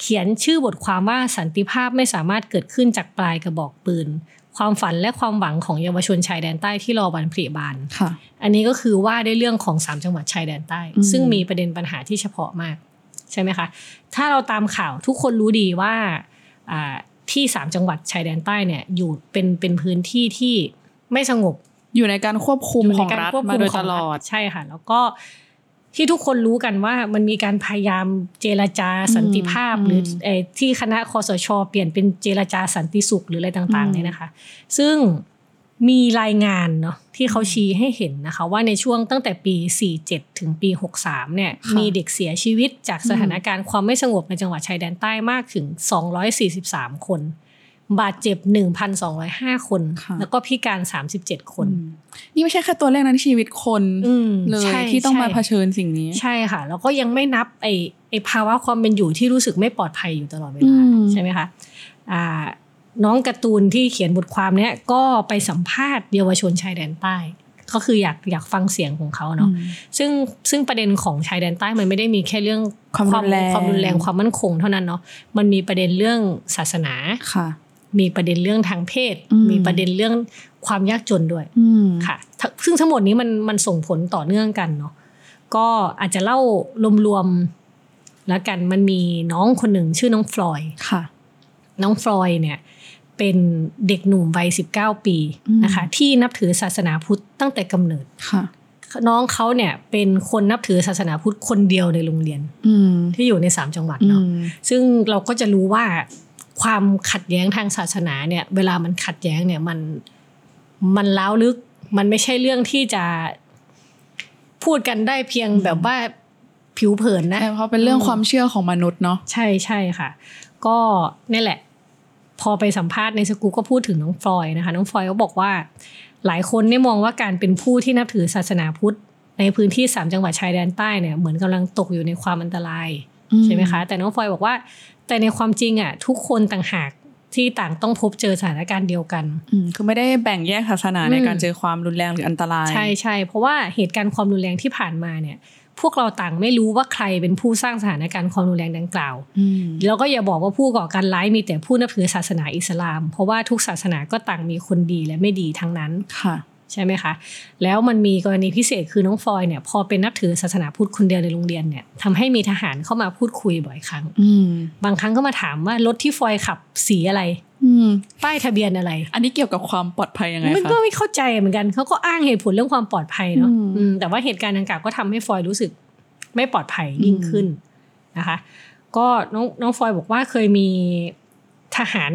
เขียนชื่อบทความว่าสันติภาพไม่สามารถเกิดขึ้นจากปลายกระบอกปืนความฝันและความหวังของเยาวชนชายแดนใต้ที่รอวันพลีบานอันนี้ก็คือว่าได้เรื่องของ3จังหวัดชายแดนใต้ซึ่งมีประเด็นปัญหาที่เฉพาะมากใช่ไหมคะถ้าเราตามข่าวทุกคนรู้ดีว่าที่3จังหวัดชายแดนใต้เนี่ยอยู่เป็นพื้นที่ที่ไม่สงบอยู่ในการควบคุมของรัฐมาโดยตลอดใช่ค่ะแล้วก็ที่ทุกคนรู้กันว่ามันมีการพยายามเจรจาสันติภาพหรือที่คณะคสช.เปลี่ยนเป็นเจรจาสันติสุขหรืออะไรต่างๆเนี่ยนะคะซึ่งมีรายงานเนาะที่เขาชี้ให้เห็นนะคะว่าในช่วงตั้งแต่ปี47ถึงปี63เนี่ยมีเด็กเสียชีวิตจากสถานการณ์ความไม่สงบในจังหวัดชายแดนใต้มากถึง243คนบาดเจ็บ 1,205 คนแล้วก็พิการ37คนนี่ไม่ใช่แค่ตัวเลขนั้นชีวิตคนเลยที่ต้องมาเผชิญสิ่งนี้ใช่ค่ะแล้วก็ยังไม่นับไอ้ภาวะความเป็นอยู่ที่รู้สึกไม่ปลอดภัยอยู่ตลอดเวลาใช่ไหมคะน้องการ์ตูนที่เขียนบทความเนี้ยก็ไปสัมภาษณ์เยาวชนชายแดนใต้ก็คืออยากฟังเสียงของเขาเนาะซึ่งประเด็นของชายแดนใต้มันไม่ได้มีแค่เรื่องความรุนแรงความมั่นคงเท่านั้นเนาะมันมีประเด็นเรื่องศาสนามีประเด็นเรื่องทางเพศมีประเด็นเรื่องความยากจนด้วยค่ะซึ่งทั้งหมดนี้มันส่งผลต่อเนื่องกันเนาะก็อาจจะเล่ารวมๆแล้วกันมันมีน้องคนหนึ่งชื่อน้องฟลอยค่ะน้องฟลอยเนี่ยเป็นเด็กหนุ่มวัย19ปีนะคะที่นับถือศาสนาพุทธตั้งแต่กำเนิด น้องเขาเนี่ยเป็นคนนับถือศาสนาพุทธคนเดียวในโรงเรียนที่อยู่ใน3จังหวัดเนาะซึ่งเราก็จะรู้ว่าความขัดแย้งทางศาสนาเนี่ยเวลามันขัดแย้งเนี่ยมันล้าวลึกมันไม่ใช่เรื่องที่จะพูดกันได้เพียงแบบว่าผิวเผินนะเพราะเป็นเรื่องความเชื่อของมนุษย์เนาะใช่ใช่ค่ะก็นี่แหละพอไปสัมภาษณ์ในสกู๊ปก็พูดถึงน้องฟลอยนะคะน้องฟลอยเขาบอกว่าหลายคนเนี่ยมองว่าการเป็นผู้ที่นับถือศาสนาพุทธในพื้นที่3จังหวัดชายแดนใต้เนี่ยเหมือนกำลังตกอยู่ในความอันตรายใช่ไหมคะแต่น้องฟลอยบอกว่าแต่ในความจริงอ่ะทุกคนต่างหากที่ต่างต้องพบเจอสถานการณ์เดียวกันคือไม่ได้แบ่งแยกศาสนาในการเจอความรุนแรงหรืออันตรายใช่ใช่เพราะว่าเหตุการณ์ความรุนแรงที่ผ่านมาเนี่ยพวกเราต่างไม่รู้ว่าใครเป็นผู้สร้างสถานการณ์ความรุนแรงดังกล่าวแล้วก็อย่าบอกว่าผู้ก่อการร้ายมีแต่ผู้นับถือศาสนาอิสลามเพราะว่าทุกศาสนาก็ต่างมีคนดีและไม่ดีทั้งนั้นค่ะใช่ไหมคะแล้วมันมีกรณีพิเศษคือน้องฟลอยเนี่ยพอเป็นนับถือศาสนาพุทธคนเดียวในโรงเรียนเนี่ยทำให้มีทหารเข้ามาพูดคุยบ่อยครั้งบางครั้งก็มาถามว่ารถที่ฟลอยขับสีอะไรป้ายทะเบียนอะไรอันนี้เกี่ยวกับความปลอดภัยยังไงคะมันก็ไม่เข้าใจเหมือนกันเขาก็อ้างเหตุผลเรื่องความปลอดภัยเนาะแต่ว่าเหตุการณ์ดังกล่าวก็ทำให้ฟลอยรู้สึกไม่ปลอดภัยยิ่งขึ้นนะคะก็น้องฟลอยบอกว่าเคยมีทหาร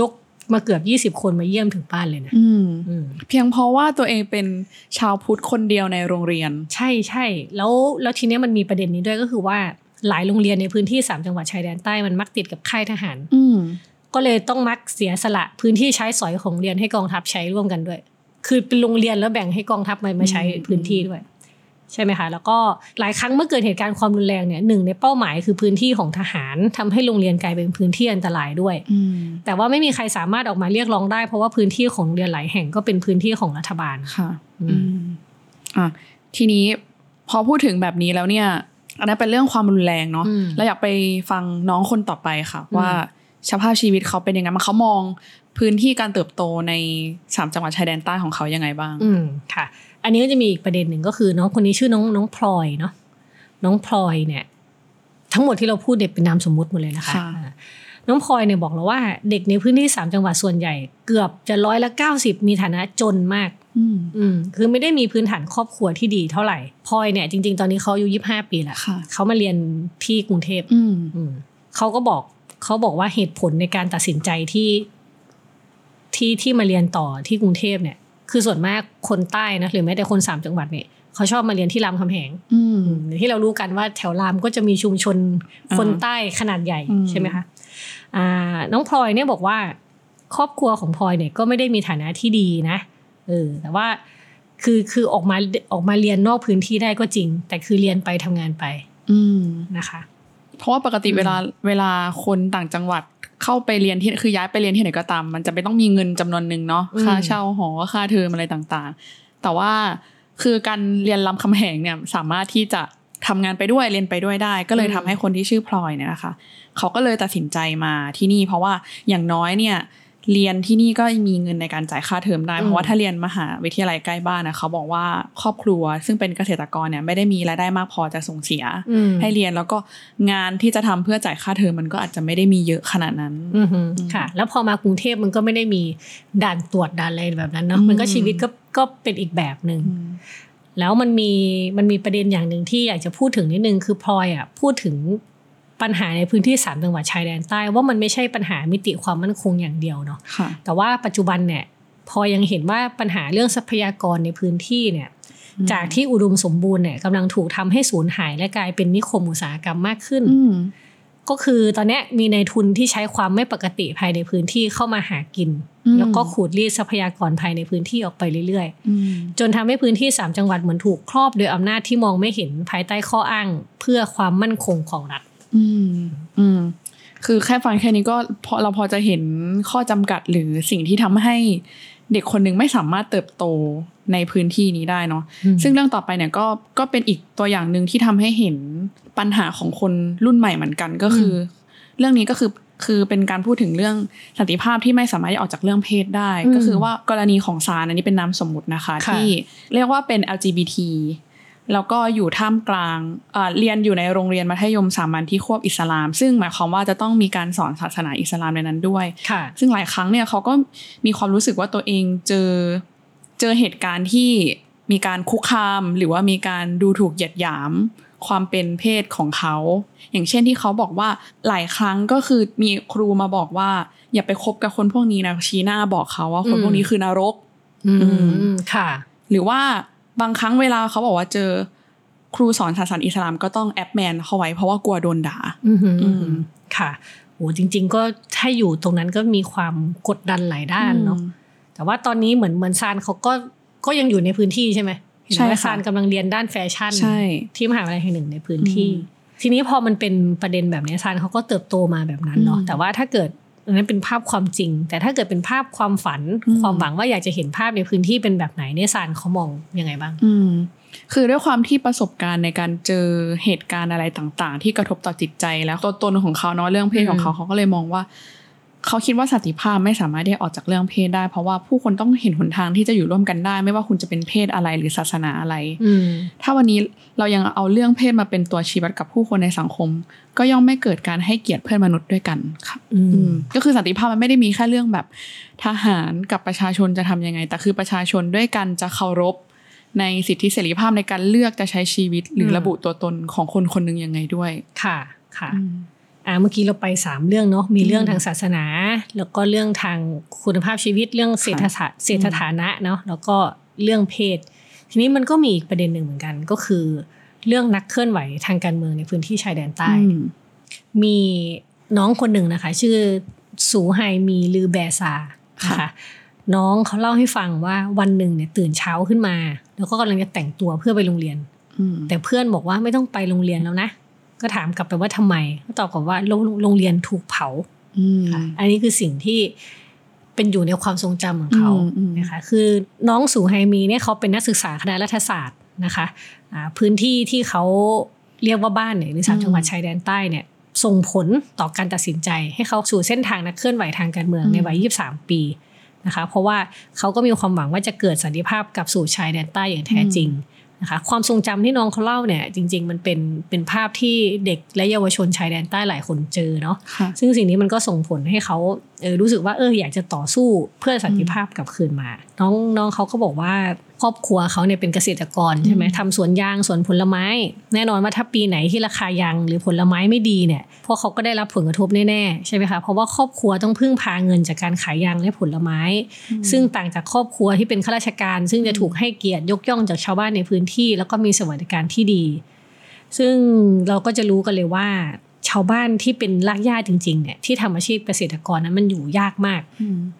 ยกมาเกือบ20คนมาเยี่ยมถึงบ้านเลยนะเพียงเพราะว่าตัวเองเป็นชาวพุทธคนเดียวในโรงเรียนใช่ใช่แล้วทีเนี้ยมันมีประเด็นนี้ด้วยก็คือว่าหลายโรงเรียนในพื้นที่3จังหวัดชายแดนใต้มันมักติดกับค่ายทหารก็เลยต้องมักเสียสละพื้นที่ใช้สอยของเรียนให้กองทัพใช้ร่วมกันด้วยคือเป็นโรงเรียนแล้วแบ่งให้กองทัพมาใช้พื้นที่ด้วยใช่ไหมคะแล้วก็หลายครั้งเมื่อเกิดเหตุการณ์ความรุนแรงเนี่ยหนึ่งในเป้าหมายคือพื้นที่ของทหารทำให้โรงเรียนกลายเป็นพื้นที่อันตรายด้วยแต่ว่าไม่มีใครสามารถออกมาเรียกร้องได้เพราะว่าพื้นที่ของเรียนหลายแห่งก็เป็นพื้นที่ของรัฐบาลค่ะทีนี้พอพูดถึงแบบนี้แล้วเนี่ยอันนั้นเป็นเรื่องความรุนแรงเนาะเราอยากไปฟังน้องคนต่อไปค่ะว่าสภาพชีวิตเขาเป็นยังไงมาเขามองพื้นที่การเติบโตใน3จังหวัดชายแดนใต้ของเขายังไงบ้างค่ะอันนี้ก็จะมีอีกประเด็นหนึ่งก็คือน้องคนนี้ชื่อน้องพลอยเนาะน้องพลอยเนี่ยทั้งหมดที่เราพูดเด็กเป็นนามสมมุติหมดเลยนะคะน้องพลอยเนี่ยบอกเราว่าเด็กในพื้นที่3จังหวัดส่วนใหญ่เกือบจะ90%มีฐานะจนมากคือไม่ได้มีพื้นฐานครอบครัวที่ดีเท่าไหร่พลอยเนี่ยจริงๆตอนนี้เขาอายุ25 ปีแล้วเขามาเรียนที่กรุงเทพเขาก็บอกเขาบอกว่าเหตุผลในการตัดสินใจที่มาเรียนต่อที่กรุงเทพเนี่ยคือส่วนมากคนใต้นะหรือแม้แต่คน3จังหวัดเนี่ยเขาชอบมาเรียนที่รามคำแหงที่เรารู้กันว่าแถวรามก็จะมีชุมชนคนใต้ขนาดใหญ่ใช่ไหมคะน้องพลอยเนี่ยบอกว่าครอบครัวของพลอยเนี่ยก็ไม่ได้มีฐานะที่ดีนะแต่ว่าคือออกมาเรียนนอกพื้นที่ได้ก็จริงแต่คือเรียนไปทำงานไปนะคะเพราะว่าปกติเวลาคนต่างจังหวัดเข้าไปเรียนที่คือย้ายไปเรียนที่ไหนก็ตามมันจะไม่ต้องมีเงินจำนวนนึงเนาะค่าเช่าหอค่าเทอมอะไรต่างๆแต่ว่าคือการเรียนรามคำแหงเนี่ยสามารถที่จะทำงานไปด้วยเรียนไปด้วยได้ก็เลยทำให้คนที่ชื่อพลอยเนี่ยนะคะเขาก็เลยตัดสินใจมาที่นี่เพราะว่าอย่างน้อยเนี่ยเรียนที่นี่ก็มีเงินในการจ่ายค่าเทอมได้เพราะว่าถ้าเรียนมหาวิทยาลัยใกล้บ้านนะเขาบอกว่าครอบครัวซึ่งเป็นเกษตรกรเนี่ยไม่ได้มีรายได้มากพอจะส่งเสียให้เรียนแล้วก็งานที่จะทำเพื่อจ่ายค่าเทอมมันก็อาจจะไม่ได้มีเยอะขนาดนั้นค่ะแล้วพอมากรุงเทพมันก็ไม่ได้มีด่านตรวจด่านอะไรแบบนั้นเนาะมันก็ชีวิตก็เป็นอีกแบบนึงแล้วมันมีประเด็นอย่างนึงที่อยากจะพูดถึงนิดนึงคือพลอยอ่ะพูดถึงปัญหาในพื้นที่3จังหวัดชายแดนใต้ว่ามันไม่ใช่ปัญหามิติความมั่นคงอย่างเดียวเนาะแต่ว่าปัจจุบันเนี่ยพอยังเห็นว่าปัญหาเรื่องทรัพยากรในพื้นที่เนี่ยจากที่อุดมสมบูรณ์เนี่ยกำลังถูกทำให้สูญหายและกลายเป็นนิคมอุตสาหกรรมมากขึ้นก็คือตอนนี้มีนายทุนที่ใช้ความไม่ปกติภายในพื้นที่เข้ามาหากินแล้วก็ขูดรีดทรัพยากรภายในพื้นที่ออกไปเรื่อยๆจนทำให้พื้นที่3จังหวัดเหมือนถูกครอบโดยอำนาจที่มองไม่เห็นภายใต้ข้ออ้างเพื่อความมั่นคงของรัฐคือแค่ฟังแค่นี้ก็พอเราพอจะเห็นข้อจำกัดหรือสิ่งที่ทำให้เด็กคนหนึ่งไม่สามารถเติบโตในพื้นที่นี้ได้เนาะซึ่งเรื่องต่อไปเนี่ยก็เป็นอีกตัวอย่างนึงที่ทำให้เห็นปัญหาของคนรุ่นใหม่เหมือนกันก็คือเรื่องนี้ก็คือเป็นการพูดถึงเรื่องสันติภาพที่ไม่สามารถออกจากเรื่องเพศได้ก็คือว่ากรณีของซานอันนี้เป็นนามสมมุตินะคะที่เรียกว่าเป็น LGBTแล้วก็อยู่ท่ามกลางเรียนอยู่ในโรงเรียนมัธยมสามัญที่ควบอิสลามซึ่งหมายความว่าจะต้องมีการสอนศาสนาอิสลามในนั้นด้วยซึ่งหลายครั้งเนี่ยเขาก็มีความรู้สึกว่าตัวเองเจอเหตุการณ์ที่ มีการคุกคามหรือว่ามีการดูถูกเหยียดหยามความเป็นเพศของเขาอย่างเช่นที่เขาบอกว่าหลายครั้งก็คือมีครูมาบอกว่าอย่าไปคบกับคนพวกนี้นะชี้หน้าบอกเขาว่าคนพวกนี้คือนรกค่ะหรือว่าบางครั้งเวลาเขาบอกว่าเจอครูสอนศาสนาอิสลามก็ต้องแอปแมนเข้าไว้เพราะว่ากลัวโดนด่าค่ะโหจริงๆก็ถ้าอยู่ตรงนั้นก็มีความกดดันหลายด้านเนาะแต่ว่าตอนนี้เหมือนซานเขาก็ยังอยู่ในพื้นที่ใช่ไหมเห็นว่าซานกำลังเรียนด้านแฟชั่นที่มหาวิทยาลัยแห่งหนึ่งในพื้นที่ทีนี้พอมันเป็นประเด็นแบบนี้ซานเขาก็เติบโตมาแบบนั้นเนาะแต่ว่าถ้าเกิดนั้นเป็นภาพความจริงแต่ถ้าเกิดเป็นภาพความฝันความหวังว่าอยากจะเห็นภาพในพื้นที่เป็นแบบไหนเนี่ยซานเขามองยังไงบ้างคือด้วยความที่ประสบการณ์ในการเจอเหตุการณ์อะไรต่างๆที่กระทบต่อจิตใจแล้วตัวตนของเขาเนาะเรื่องเพศของเขาก็เลยมองว่าเขาคิดว่าสันติภาพไม่สามารถได้ออกจากเรื่องเพศได้เพราะว่าผู้คนต้องเห็นหนทางที่จะอยู่ร่วมกันได้ไม่ว่าคุณจะเป็นเพศอะไรหรือศาสนาอะไรถ้าวันนี้เรายังเอาเรื่องเพศมาเป็นตัวชี้วัดกับผู้คนในสังคมก็ย่อมไม่เกิดการให้เกียรติเพื่อนมนุษย์ด้วยกันค่ะก็คือสันติภาพมันไม่ได้มีแค่เรื่องแบบทหารกับประชาชนจะทำยังไงแต่คือประชาชนด้วยกันจะเคารพในสิทธิเสรีภาพในการเลือกจะใช้ชีวิตหรือระบุตัวตนของคนคนนึงยังไงด้วยค่ะค่ะเมื่อกี้เราไป3เรื่องเนาะมีเรื่องทางศาสนาแล้วก็เรื่องทางคุณภาพชีวิตเรื่องเศรษฐฐานะเนาะแล้วก็เรื่องเพศทีนี้มันก็มีอีกประเด็นหนึ่งเหมือนกันก็คือเรื่องนักเคลื่อนไหวทางการเมืองในพื้นที่ชายแดนใต้มีน้องคนหนึ่งนะคะชื่อสูไฮมีลือแบซาค่ะน้องเขาเล่าให้ฟังว่าวันหนึ่งเนี่ยตื่นเช้าขึ้นมาแล้วก็กำลังจะแต่งตัวเพื่อไปโรงเรียนแต่เพื่อนบอกว่าไม่ต้องไปโรงเรียนแล้วนะก็ถามกลับไปว่าทำไมก็ตอบกลับว่าโรงเรียนถูกเผาอันนี้คือสิ่งที่เป็นอยู่ในความทรงจำของเขานะคะคือน้องสูไฮมีเนี่ยเขาเป็นนักศึกษาคณะรัฐศาสตร์นะคะพื้นที่ที่เขาเรียกว่าบ้านเนี่ยในสามจังหวัดชายแดนใต้เนี่ยส่งผลต่อการตัดสินใจให้เขาสู่เส้นทางนักเคลื่อนไหวทางการเมืองในวัย23ปีนะคะเพราะว่าเขาก็มีความหวังว่าจะเกิดสันติภาพกับสู่ชายแดนใต้อย่างแท้จริงนะคะความทรงจำที่น้องเขาเล่าเนี่ยจริงๆมันเป็นภาพที่เด็กและเยาวชนชายแดนใต้หลายคนเจอเนาะซึ่งสิ่งนี้มันก็ส่งผลให้เขารู้สึกว่าอยากจะต่อสู้เพื่อสันติภาพกลับคืนมาน้องเขาก็บอกว่าครอบครัวเขาเนี่ยเป็นเกษตรกรใช่ไหมทำสวนยางสวนผลไม้แน่นอนว่าถ้าปีไหนที่ราคายางหรือผลไม้ไม่ดีเนี่ยพวกเขาก็ได้รับผลกระทบแน่ๆใช่ไหมคะเพราะว่าครอบครัวต้องพึ่งพาเงินจากการขายยางและผลไม้ซึ่งต่างจากครอบครัวที่เป็นข้าราชการซึ่งจะถูกให้เกียรติยกย่องจากชาวบ้านในพื้นที่แล้วก็มีสวัสดิการที่ดีซึ่งเราก็จะรู้กันเลยว่าชาวบ้านที่เป็นรากหญ้าจริงๆเนี่ยที่ทำอาชีพเกษตรกรนั้นมันอยู่ยากมาก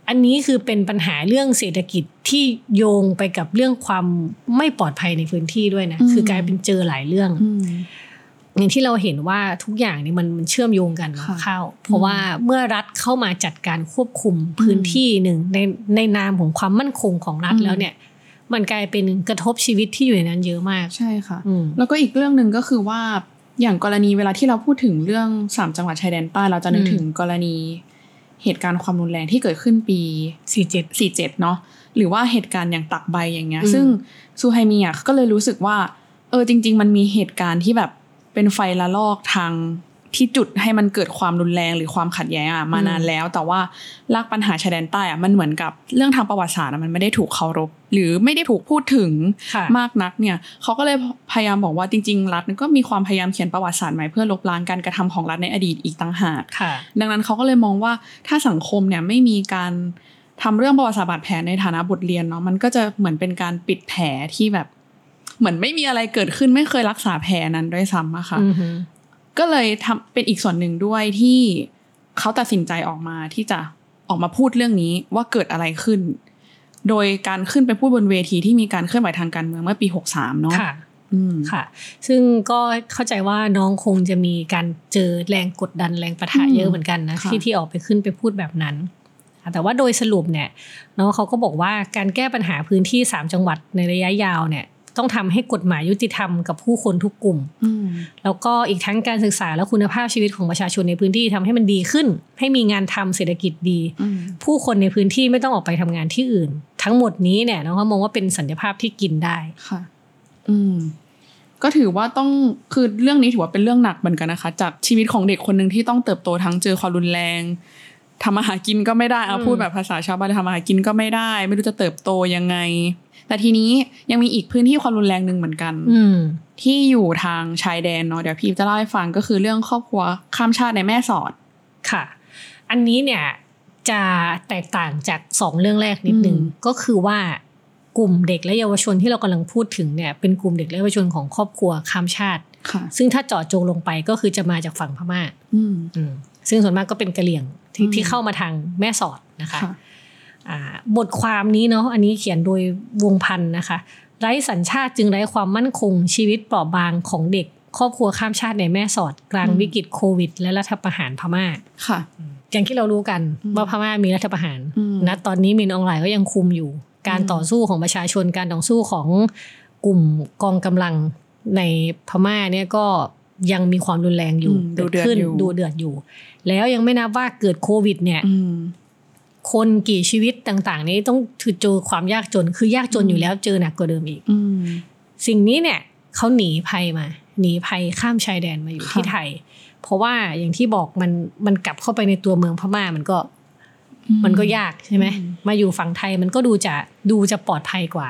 อันนี้คือเป็นปัญหาเรื่องเศรษฐกิจที่โยงไปกับเรื่องความไม่ปลอดภัยในพื้นที่ด้วยนะคือกลายเป็นเจอหลายเรื่องอย่างที่เราเห็นว่าทุกอย่างนี่มันเชื่อมโยงกันเข้าเพราะว่าเมื่อรัฐเข้ามาจัดการควบคุมพื้นที่หนึ่งในนามของความมั่นคงของรัฐแล้วเนี่ยมันกลายเป็นกระทบชีวิตที่อยู่ในนั้นเยอะมากใช่ค่ะแล้วก็อีกเรื่องนึงก็คือว่าอย่างกรณีเวลาที่เราพูดถึงเรื่อง3จังหวัดชายแดนใต้เราจะนึกถึงกรณีเหตุการณ์ความรุนแรงที่เกิดขึ้นปี47เนาะหรือว่าเหตุการณ์อย่างตักใบอย่างเงี้ยซึ่งซูไฮมีอ่ะก็เลยรู้สึกว่าจริงๆมันมีเหตุการณ์ที่แบบเป็นไฟละลอกทางที่จุดให้มันเกิดความรุนแรงหรือความขัดแย้งอ่ะมานานแล้วแต่ว่าลากปัญหาชายแดนใต้อ่ะมันเหมือนกับเรื่องทางประวัติศาสตร์มันไม่ได้ถูกเคารพหรือไม่ได้ถูกพูดถึงมากนักเนี่ยเขาก็เลยพยายามบอกว่าจริงๆรัฐก็มีความพยายามเขียนประวัติศาสตร์ใหม่เพื่อลบล้างการกระทำของรัฐในอดีตอีกต่างหากดังนั้นเขาก็เลยมองว่าถ้าสังคมเนี่ยไม่มีการทำเรื่องประวัติศาสตร์บาดแผลในฐานะบทเรียนเนาะมันก็จะเหมือนเป็นการปิดแผลที่แบบเหมือนไม่มีอะไรเกิดขึ้นไม่เคยรักษาแผลนั้นด้วยซ้ำอะค่ะก็เลยทำเป็นอีกส่วนหนึ่งด้วยที่เขาตัดสินใจออกมาที่จะออกมาพูดเรื่องนี้ว่าเกิดอะไรขึ้นโดยการขึ้นไปพูดบนเวทีที่มีการเคลื่อนไหวทางการเมืองเมื่อปี63เนาะค่ะค่ะซึ่งก็เข้าใจว่าน้องคงจะมีการเจอแรงกดดันแรงปะทะเยอะเหมือนกันนะที่ออกไปขึ้นไปพูดแบบนั้นแต่ว่าโดยสรุปเนี่ยน้องเขาก็บอกว่าการแก้ปัญหาพื้นที่3จังหวัดในระยะยาวเนี่ยต้องทำให้กฎหมายยุติธรรมกับผู้คนทุกกลุ่มแล้วก็อีกทั้งการศึกษาและคุณภาพชีวิตของประชาชนในพื้นที่ทำให้มันดีขึ้นให้มีงานทำเศรษฐกิจดีผู้คนในพื้นที่ไม่ต้องออกไปทำงานที่อื่นทั้งหมดนี้เนี่ยน้องเขามองว่าเป็นสัญญาภาพที่กินได้ค่ะก็ถือว่าต้องคือเรื่องนี้ถือว่าเป็นเรื่องหนักเหมือนกันนะคะจากชีวิตของเด็กคนนึงที่ต้องเติบโตทั้งเจอความรุนแรง ทำมาหากินก็ไม่ได้เอาพูดแบบภาษาชาวบ้านทำมาหากินก็ไม่ได้ไม่รู้จะเติบโตยังไงแต่ทีนี้ยังมีอีกพื้นที่ความรุนแรงนึงเหมือนกันที่อยู่ทางชายแดนเนาะเดี๋ยวพี่จะเล่าให้ฟังก็คือเรื่องครอบครัวข้ามชาติในแม่สอดค่ะอันนี้เนี่ยจะแตกต่างจาก2เรื่องแรกนิดนึงก็คือว่ากลุ่มเด็กและเยาวชนที่เรากำลังพูดถึงเนี่ยเป็นกลุ่มเด็กและเยาวชนของครอบครัวข้ามชาติซึ่งถ้าเจาะจงลงไปก็คือจะมาจากฝั่งพม่าซึ่งส่วนมากก็เป็นกะเหรี่ยง ที่เข้ามาทางแม่สอดนะคะบทความนี้เนาะอันนี้เขียนโดยวงพันธ์นะคะไร้สัญชาติจึงไร้ความมั่นคงชีวิตเปราะบางของเด็กครอบครัวข้ามชาติในแม่สอดกลางวิกฤตโควิดและรัฐประหารพม่าค่ะอย่างที่เรารู้กันว่าพม่ามีรัฐประหารณตอนนี้มินอองหลายก็ยังคุมอยู่การต่อสู้ของประชาชนการต่อสู้ของกลุ่มกองกำลังในพม่าเนี่ยก็ยังมีความรุนแรงอยู่เกิดขึ้นดูเดือดอยู่แล้วยังไม่นับว่าเกิดโควิดเนี่ยคนกี่ชีวิตต่างๆนี้ต้องถือเจอความยากจนคือยากจนอยู่แล้วเจอหนักกว่าเดิมอีกสิ่งนี้เนี่ยเขาหนีภัยมาหนีภัยข้ามชายแดนมาอยู่ที่ไทยเพราะว่าอย่างที่บอกมันกลับเข้าไปในตัวเมืองพม่ามันก็ยากใช่ไหมมาอยู่ฝั่งไทยมันก็ดูจะปลอดภัยกว่า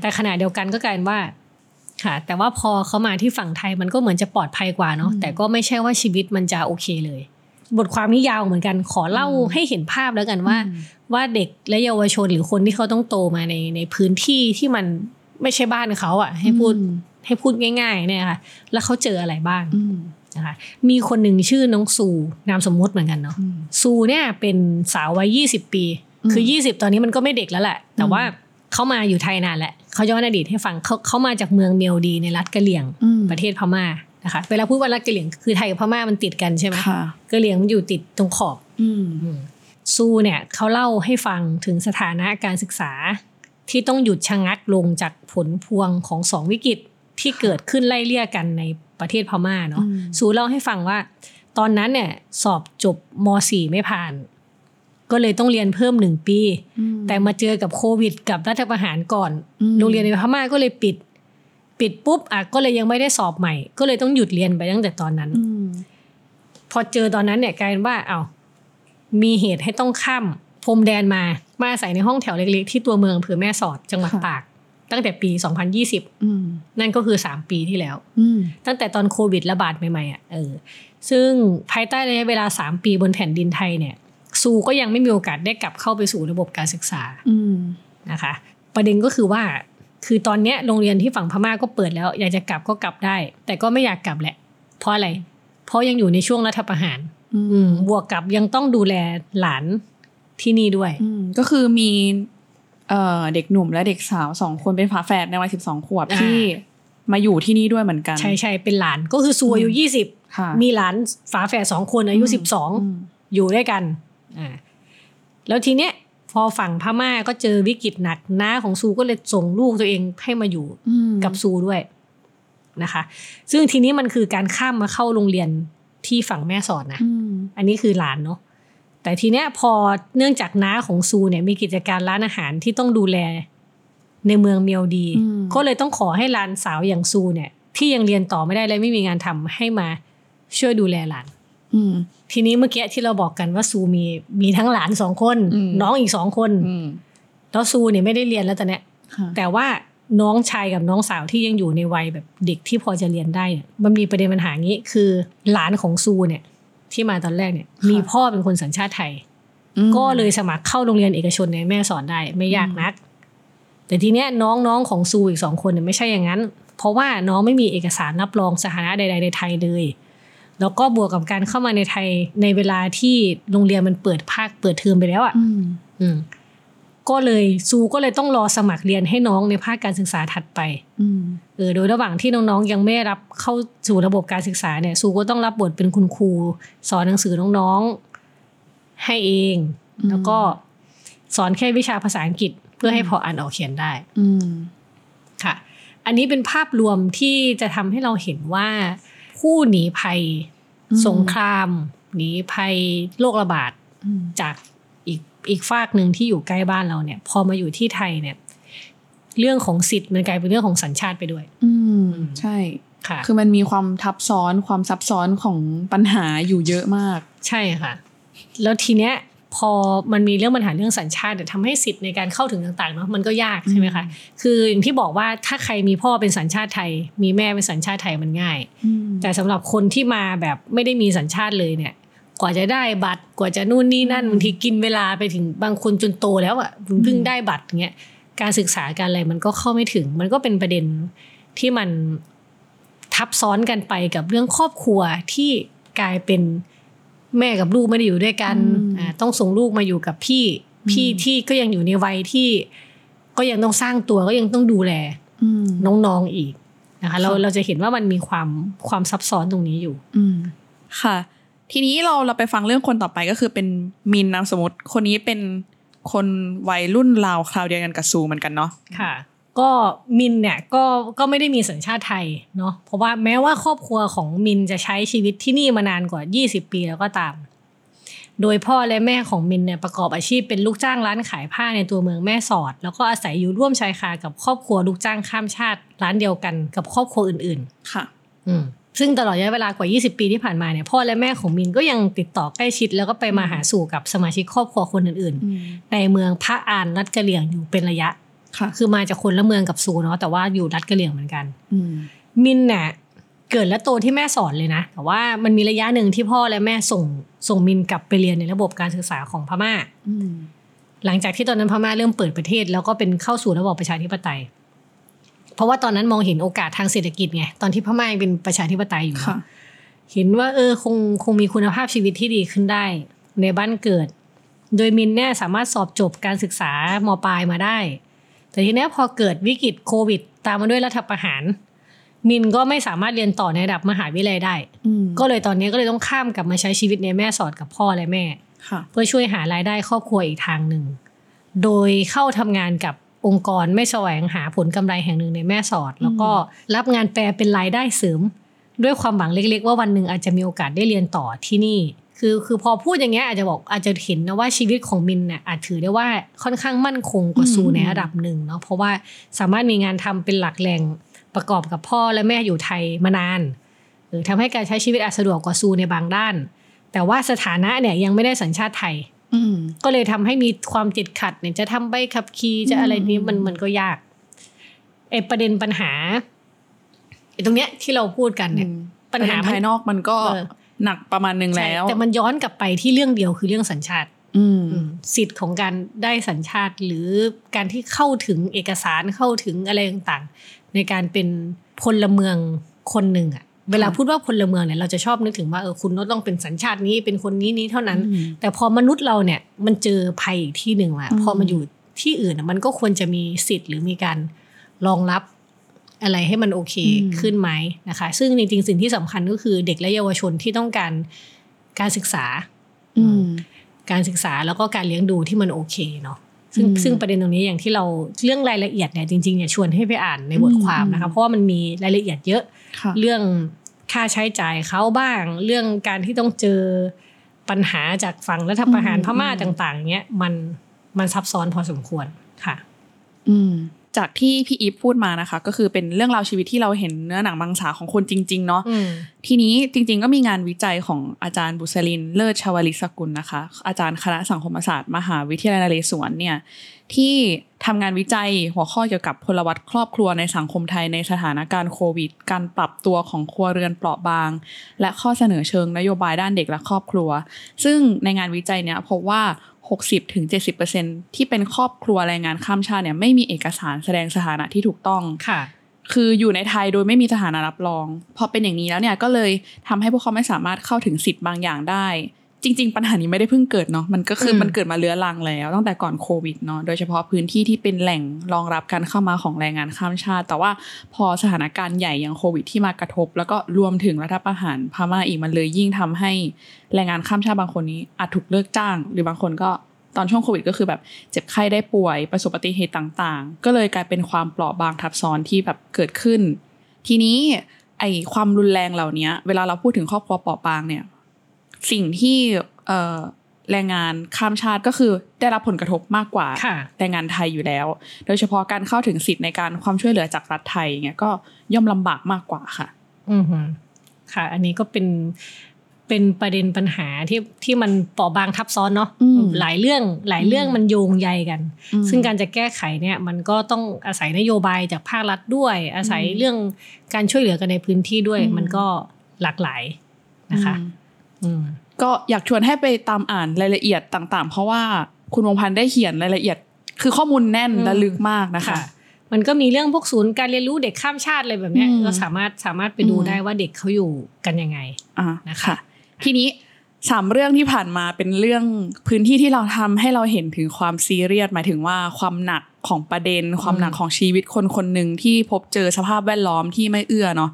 แต่ขณะเดียวกันก็กลายเป็นว่าค่ะแต่ว่าพอเขามาที่ฝั่งไทยมันก็เหมือนจะปลอดภัยกว่าเนาะแต่ก็ไม่ใช่ว่าชีวิตมันจะโอเคเลยบทความนี้ยาวเหมือนกันขอเล่าให้เห็นภาพแล้วกันว่าเด็กและเยาวชนหรือคนที่เขาต้องโตมาในพื้นที่ที่มันไม่ใช่บ้านเขาอ่ะให้พูดง่ายๆเนี่ยค่ะแล้วเขาเจออะไรบ้างนะคะมีคนหนึ่งชื่อน้องซูนามสมมติเหมือนกันเนาะซูเนี่ยเป็นสาววัย20ปีคือ20ตอนนี้มันก็ไม่เด็กแล้วแหละแต่ว่าเขามาอยู่ไทยนานแหละเขาย้อนอดีตให้ฟังเขามาจากเมืองเมียวดีในรัฐกะเหรี่ยงประเทศพม่านะคะเวลาพูดว่ารัฐกะเหรี่ยงคือไทยกับพม่ามันติดกันใช่ไหมกะเหรี่ยงมันอยู่ติดตรงขอบซูเนี่ยเขาเล่าให้ฟังถึงสถานะการศึกษาที่ต้องหยุดชะงักลงจากผลพวงของ2วิกฤตที่เกิดขึ้นไล่เลี่ยกันในประเทศพม่าเนาะซูเล่าให้ฟังว่าตอนนั้นเนี่ยสอบจบม.4 ไม่ผ่านก็เลยต้องเรียนเพิ่ม1ปีแต่มาเจอกับโควิดกับรัฐประหารก่อนโรงเรียนในพม่าก็เลยปิดปุ๊บอ่ะก็เลยยังไม่ได้สอบใหม่ก็เลยต้องหยุดเรียนไปตั้งแต่ตอนนั้นพอเจอตอนนั้นเนี่ยกลายเป็นว่าเอ้ามีเหตุให้ต้องข้ามพรมแดนมาอาศัยในห้องแถวเล็กๆที่ตัวเมืองอำเภอแม่สอดจังหวัดตากตั้งแต่ปี2020นั่นก็คือ3ปีที่แล้วตั้งแต่ตอนโควิดระบาดใหม่ๆอ่ะซึ่งภายใต้ระยะเวลา3ปีบนแผ่นดินไทยเนี่ยซูก็ยังไม่มีโอกาสได้กลับเข้าไปสู่ระบบการศึกษานะคะประเด็นก็คือว่าคือตอนนี้โรงเรียนที่ฝั่งพม่าก็เปิดแล้วอยากจะกลับก็กลับได้แต่ก็ไม่อยากกลับแหละเพราะอะไรเพราะยังอยู่ในช่วงรัฐประหารบวกกับยังต้องดูแลหลานที่นี่ด้วยก็คือมีเด็กหนุ่มและเด็กสาว2คนเป็นฝาแฝดในวัย12ขวบที่มาอยู่ที่นี่ด้วยเหมือนกันใช่ๆเป็นหลานก็คือซูอายุ20มีหลานฝาแฝด2คนอายุ12อยู่ด้วยกันแล้วทีเนี้ยพอฝั่งพม่าก็เจอวิกฤตหนักน้าของซูก็เลยส่งลูกตัวเองให้มาอยู่กับซูด้วยนะคะซึ่งทีนี้มันคือการข้ามมาเข้าโรงเรียนที่ฝั่งแม่สอดนะอันนี้คือหลานเนาะแต่ทีเนี้ยพอเนื่องจากน้าของซูเนี่ยมีกิจการร้านอาหารที่ต้องดูแลในเมืองเมียวดีก็เลยต้องขอให้หลานสาวอย่างซูเนี่ยที่ยังเรียนต่อไม่ได้และไม่มีงานทำให้มาช่วยดูแลหลานทีนี้เมื่อกี้ที่เราบอกกันว่าซูมีทั้งหลาน2คนน้องอีก2คนแล้วซูเนี่ยไม่ได้เรียนแล้วตอนนี้แต่ว่าน้องชายกับน้องสาวที่ยังอยู่ในวัยแบบเด็กที่พอจะเรียนได้มันมีประเด็นปัญหางี้คือหลานของซูเนี่ยที่มาตอนแรกเนี่ยมีพ่อเป็นคนสัญชาติไทยก็เลยสมัครเข้าโรงเรียนเอกชนในแม่สอนได้ไม่ยากนักแต่ทีเนี้ยน้องๆของซูอีก2คนเนี่ยไม่ใช่อย่างนั้นเพราะว่าน้องไม่มีเอกสารรับรองสถานะใดๆในไทยเลยแล้วก็บวกกับการเข้ามาในไทยในเวลาที่โรงเรียนมันเปิดภาคเปิดเทอมไปแล้วอ่ะก็เลยซูก็เลยต้องรอสมัครเรียนให้น้องในภาคการศึกษาถัดไปโดยระหว่างที่น้องๆยังไม่รับเข้าสู่ระบบการศึกษาเนี่ยซูก็ต้องรับบทเป็นคุณครูสอนหนังสือน้องๆให้เองแล้วก็สอนแค่วิชาภาษาอังกฤษเพื่อให้พออ่านออกเขียนได้ค่ะอันนี้เป็นภาพรวมที่จะทำให้เราเห็นว่าผู้หนีภัยสงครามหนีภัยโรคระบาดจากอีกฝากหนึ่งที่อยู่ใกล้บ้านเราเนี่ยพอมาอยู่ที่ไทยเนี่ยเรื่องของสิทธิ์มันกลายเป็นเรื่องของสัญชาติไปด้วยใช่ค่ะคือมันมีความทับซ้อนความซับซ้อนของปัญหาอยู่เยอะมากใช่ค่ะแล้วทีเนี้ย พอมันมีเรื่องปัญหาเรื่องสัญชาติแต่ทำให้สิทธิ์ในการเข้าถึงต่างๆเนาะมันก็ยากใช่ไหมคะคืออย่างที่บอกว่าถ้าใครมีพ่อเป็นสัญชาติไทยมีแม่เป็นสัญชาติไทยมันง่ายแต่สำหรับคนที่มาแบบไม่ได้มีสัญชาติเลยเนี่ยกว่าจะได้บัตรกว่าจะนู่นนี่นั่นบางทีกินเวลาไปถึงบางคนจนโตแล้วอ่ะเพิ่งได้บัตรเงี้ยการศึกษาการอะไรมันก็เข้าไม่ถึงมันก็เป็นประเด็นที่มันทับซ้อนกันไปกับเรื่องครอบครัวที่กลายเป็นแม่กับลูกไม่ได้อยู่ด้วยกันต้องส่งลูกมาอยู่กับพี่ที่ก็ยังอยู่ในวัยที่ก็ยังต้องสร้างตัวก็ยังต้องดูแลน้องๆอีกนะคะเราจะเห็นว่ามันมีความซับซ้อนตรงนี้อยู่ค่ะทีนี้เราไปฟังเรื่องคนต่อไปก็คือเป็นมินนามสมมุติคนนี้เป็นคนวัยรุ่นราวคราวเดียวกันกับซูเหมือนกันเนาะค่ะก็มินเนี่ยก็ไม่ได้มีสัญชาติไทยเนาะเพราะว่าแม้ว่าครอบครัวของมินจะใช้ชีวิตที่นี่มานานกว่า20ปีแล้วก็ตามโดยพ่อและแม่ของมินเนี่ยประกอบอาชีพเป็นลูกจ้างร้านขายผ้าในตัวเมืองแม่สอดแล้วก็อาศัยอยู่ร่วมชายคากับครอบครัวลูกจ้างข้ามชาติร้านเดียวกันกับครอบครัวอื่นๆค่ะซึ่งตลอดระยะเวลากว่า20ปีที่ผ่านมาเนี่ยพ่อและแม่ของมินก็ยังติดต่อใกล้ชิดแล้วก็ไปมาหาสู่กับสมาชิกครอบครัวคนอื่นๆในเมืองพะอานรัฐกะเหรี่ยงอยู่เป็นระยะคือมาจากคนละเมืองกับซูเนาะแต่ว่าอยู่รัฐกะเหรี่ยงเหมือนกันมินเนี่ยเกิดและโตที่แม่สอนเลยนะแต่ว่ามันมีระยะหนึ่งที่พ่อและแม่ส่งมินกลับไปเรียนในระบบการศึกษาของพม่าหลังจากที่ตอนนั้นพม่าเริ่มเปิดประเทศแล้วก็เป็นเข้าสู่ระบบประชาธิปไตยเพราะว่าตอนนั้นมองเห็นโอกาสทางเศรษฐกิจไงตอนที่พม่าเป็นประชาธิปไตยอยู่เห็นว่าคงมีคุณภาพชีวิตที่ดีขึ้นได้ในบ้านเกิดโดยมินเนี่ยสามารถสอบจบการศึกษาม.ปลายมาได้แต่ทีนี้พอเกิดวิกฤตโควิดตามมาด้วยรัฐประหารมินก็ไม่สามารถเรียนต่อในระดับมหาวิทยาลัยได้ก็เลยตอนนี้ก็เลยต้องข้ามกลับมาใช้ชีวิตในแม่สอดกับพ่อและแม่เพื่อช่วยหารายได้ครอบครัวอีกทางหนึ่งโดยเข้าทำงานกับองค์กรไม่แสวงหาผลกำไรแห่งหนึ่งในแม่สอดแล้วก็รับงานแปลเป็นรายได้เสริมด้วยความหวังเล็กๆว่าวันหนึ่งอาจจะมีโอกาสได้เรียนต่อที่นี่คือพอพูดอย่างเงี้ยอาจจะเห็นนะว่าชีวิตของมินเนี่ยอาจถือได้ว่าค่อนข้างมั่นคงกว่าซูในระดับหนึ่งเนาะเพราะว่าสามารถมีงานทำเป็นหลักแหล่งประกอบกับพ่อและแม่อยู่ไทยมานานทำให้การใช้ชีวิตอาจสะดวกกว่าซูในบางด้านแต่ว่าสถานะเนี่ยยังไม่ได้สัญชาติไทยก็เลยทำให้มีความติดขัดเนี่ยจะทำใบขับขี่จะอะไรนี้มันก็ยากไอ้ประเด็นปัญหาไอ้ตรงเนี้ยที่เราพูดกันเนี่ยปัญหาภายนอกมันก็หนักประมาณนึงแล้วแต่มันย้อนกลับไปที่เรื่องเดียวคือเรื่องสัญชาติสิทธิ์ของการได้สัญชาติหรือการที่เข้าถึงเอกสารเข้าถึงอะไรต่างๆในการเป็นพลเมืองคนหนึ่งอ่ะเวลาพูดว่าพลเมืองเนี่ยเราจะชอบนึกถึงว่าคุณต้องเป็นสัญชาตินี้เป็นคนนี้เท่านั้นแต่พอมนุษย์เราเนี่ยมันเจอภัยอีกที่หนึ่งละพอมาอยู่ที่อื่นมันก็ควรจะมีสิทธิ์หรือมีการรองรับอะไรให้มันโอเคขึ้นไหมนะคะซึ่งจริงๆสิ่งที่สำคัญก็คือเด็กและเยาวชนที่ต้องการการศึกษาแล้วก็การเลี้ยงดูที่มันโอเคเนาะซึ่งประเด็นตรงนี้อย่างที่เราเรื่องรายละเอียดเนี่ยจริงๆเนี่ยชวนให้ไปอ่านในบทความนะคะเพราะว่ามันมีรายละเอียดเยอะเรื่องค่าใช้จ่ายเขาบ้างเรื่องการที่ต้องเจอปัญหาจากฝั่งรัฐประหารพม่าต่างๆเนี้ยมันซับซ้อนพอสมควรค่ะจากที่พี่อีฟพูดมานะคะก็คือเป็นเรื่องราวชีวิตที่เราเห็นเนื้อหนังบางสาของคนจริงๆเนาะทีนี้จริงๆก็มีงานวิจัยของอาจารย์บุษรินทร์เลิศชวลิตสกุลนะคะอาจารย์คณะสังคมศาสตร์มหาวิทยาลัยนเรศวรเนี่ยที่ทำงานวิจัยหัวข้อเกี่ยวกับพลวัตครอบครัวในสังคมไทยในสถานการณ์โควิดการปรับตัวของครัวเรือนเปราะบางและข้อเสนอเชิงนโยบายด้านเด็กและครอบครัวซึ่งในงานวิจัยเนี่ยพบว่า60-70% ที่เป็นครอบครัวแรงงานข้ามชาติเนี่ยไม่มีเอกสารแสดงสถานะที่ถูกต้องค่ะคืออยู่ในไทยโดยไม่มีสถานะรับรองพอเป็นอย่างนี้แล้วเนี่ยก็เลยทำให้พวกเขาไม่สามารถเข้าถึงสิทธิ์บางอย่างได้จริงๆปัญหานี้ไม่ได้เพิ่งเกิดเนาะมันก็คือมันเกิดมาเรื้อรังแล้วตั้งแต่ก่อนโควิดเนาะโดยเฉพาะพื้นที่ที่เป็นแหล่งรองรับการเข้ามาของแรงงานข้ามชาติแต่ว่าพอสถานการณ์ใหญ่อย่างโควิดที่มากระทบแล้วก็รวมถึงรัฐประหารพม่าอีกมันเลยยิ่งทำให้แรงงานข้ามชาติบางคนนี้อาจถูกเลิกจ้างหรือบางคนก็ตอนช่วงโควิดก็คือแบบเจ็บไข้ได้ป่วยประสบอุบัติเหตุต่างๆก็เลยกลายเป็นความเปราะบางทับซ้อนที่แบบเกิดขึ้นทีนี้ไอ้ความรุนแรงเหล่านี้เวลาเราพูดถึงครอบครัวเปราะบางเนี่ยสิ่งที่แรงงานข้ามชาติก็คือได้รับผลกระทบมากกว่าแรงงานไทยอยู่แล้วโดยเฉพาะการเข้าถึงสิทธิ์ในการความช่วยเหลือจากรัฐไทยเนี่ยก็ย่อมลำบากมากกว่าค่ะอันนี้ก็เป็น เป็นประเด็นปัญหาที่มันเปราะบางทับซ้อนเนาะหลายเรื่องมันโยงใยกันซึ่งการจะแก้ไขเนี่ยมันก็ต้องอาศัยนโยบายจากภาครัฐด้วยอาศัยเรื่องการช่วยเหลือกันในพื้นที่ด้วยมันก็หลากหลายนะคะก็อยากชวนให้ไปตามอ่านรายละเอียดต่างๆเพราะว่าคุณวงศ์พันธ์ได้เขียนรายละเอียดคือข้อมูลแน่นและลึกมากนะคะมันก็มีเรื่องพวกศูนย์การเรียนรู้เด็กข้ามชาติอะไรแบบนี้เราสามารถไปดูได้ว่าเด็กเขาอยู่กันยังไงนะคะทีนี้3เรื่องที่ผ่านมาเป็นเรื่องพื้นที่ที่เราทำให้เราเห็นถึงความซีเรียสหมายถึงว่าความหนักของประเด็นความหนักของชีวิตคนคนหนึ่งที่พบเจอสภาพแวดล้อมที่ไม่เอื้อเนาะ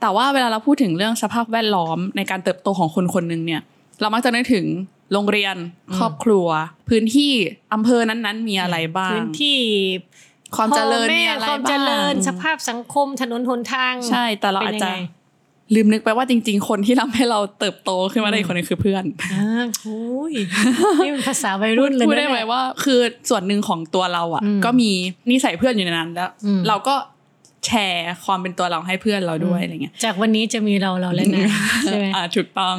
แต่ว่าเวลาเราพูดถึงเรื่องสภาพแวดล้อมในการเติบโตของคนคนหนึ่งเนี่ยเรามักจะนึกถึงโรงเรียนครอบครัวพื้นที่อำเภอนั้นๆมีอะไรบ้างพื้นที่ความเจริญมีอะไรบ้างความเจริญสภาพสังคมถนนหนทางใช่แต่เราอาจจะลืมนึกไปว่าจริงๆคนที่ทำให้เราเติบโตขึ้นมาได้คนนึงคือเพื่อนโอ้ยนี่เป็นภาษาวัยรุ่นเลยนะพูดได้ไหมว่าคือส่วนหนึ่งของตัวเราอ่ะก็มีนิสัยเพื่อนอยู่ในนั้นแล้วเราก็แชร์ความเป็นตัวเราให้เพื่อนเราด้วยอะไรเงี้ยจากวันนี้จะมีเราแล้วนะใช่ไหมถูกต้อง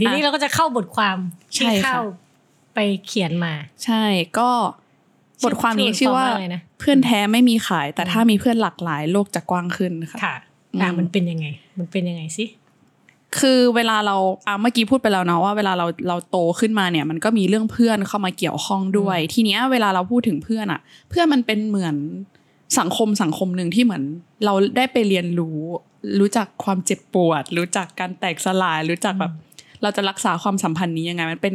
ทีนี้เราก็จะเข้าบทความที่เข้าไปเขียนมาใช่ก็บทความนี้ชื่อว่าเพื่อนแท้ไม่มีขายแต่ถ้ามีเพื่อนหลากหลายโลกจะกว้างขึ้นค่ะมันเป็นยังไงสิคือเวลาเราเมื่อกี้พูดไปแล้วเนาะว่าเวลาเราโตขึ้นมาเนี่ยมันก็มีเรื่องเพื่อนเข้ามาเกี่ยวข้องด้วยทีเนี้ยเวลาเราพูดถึงเพื่อนอ่ะเพื่อนมันเป็นเหมือนสังคมหนึ่งที่เหมือนเราได้ไปเรียนรู้จักความเจ็บปวดรู้จักการแตกสลายรู้จักแบบเราจะรักษาความสัมพันธ์นี้ยังไงมันเป็น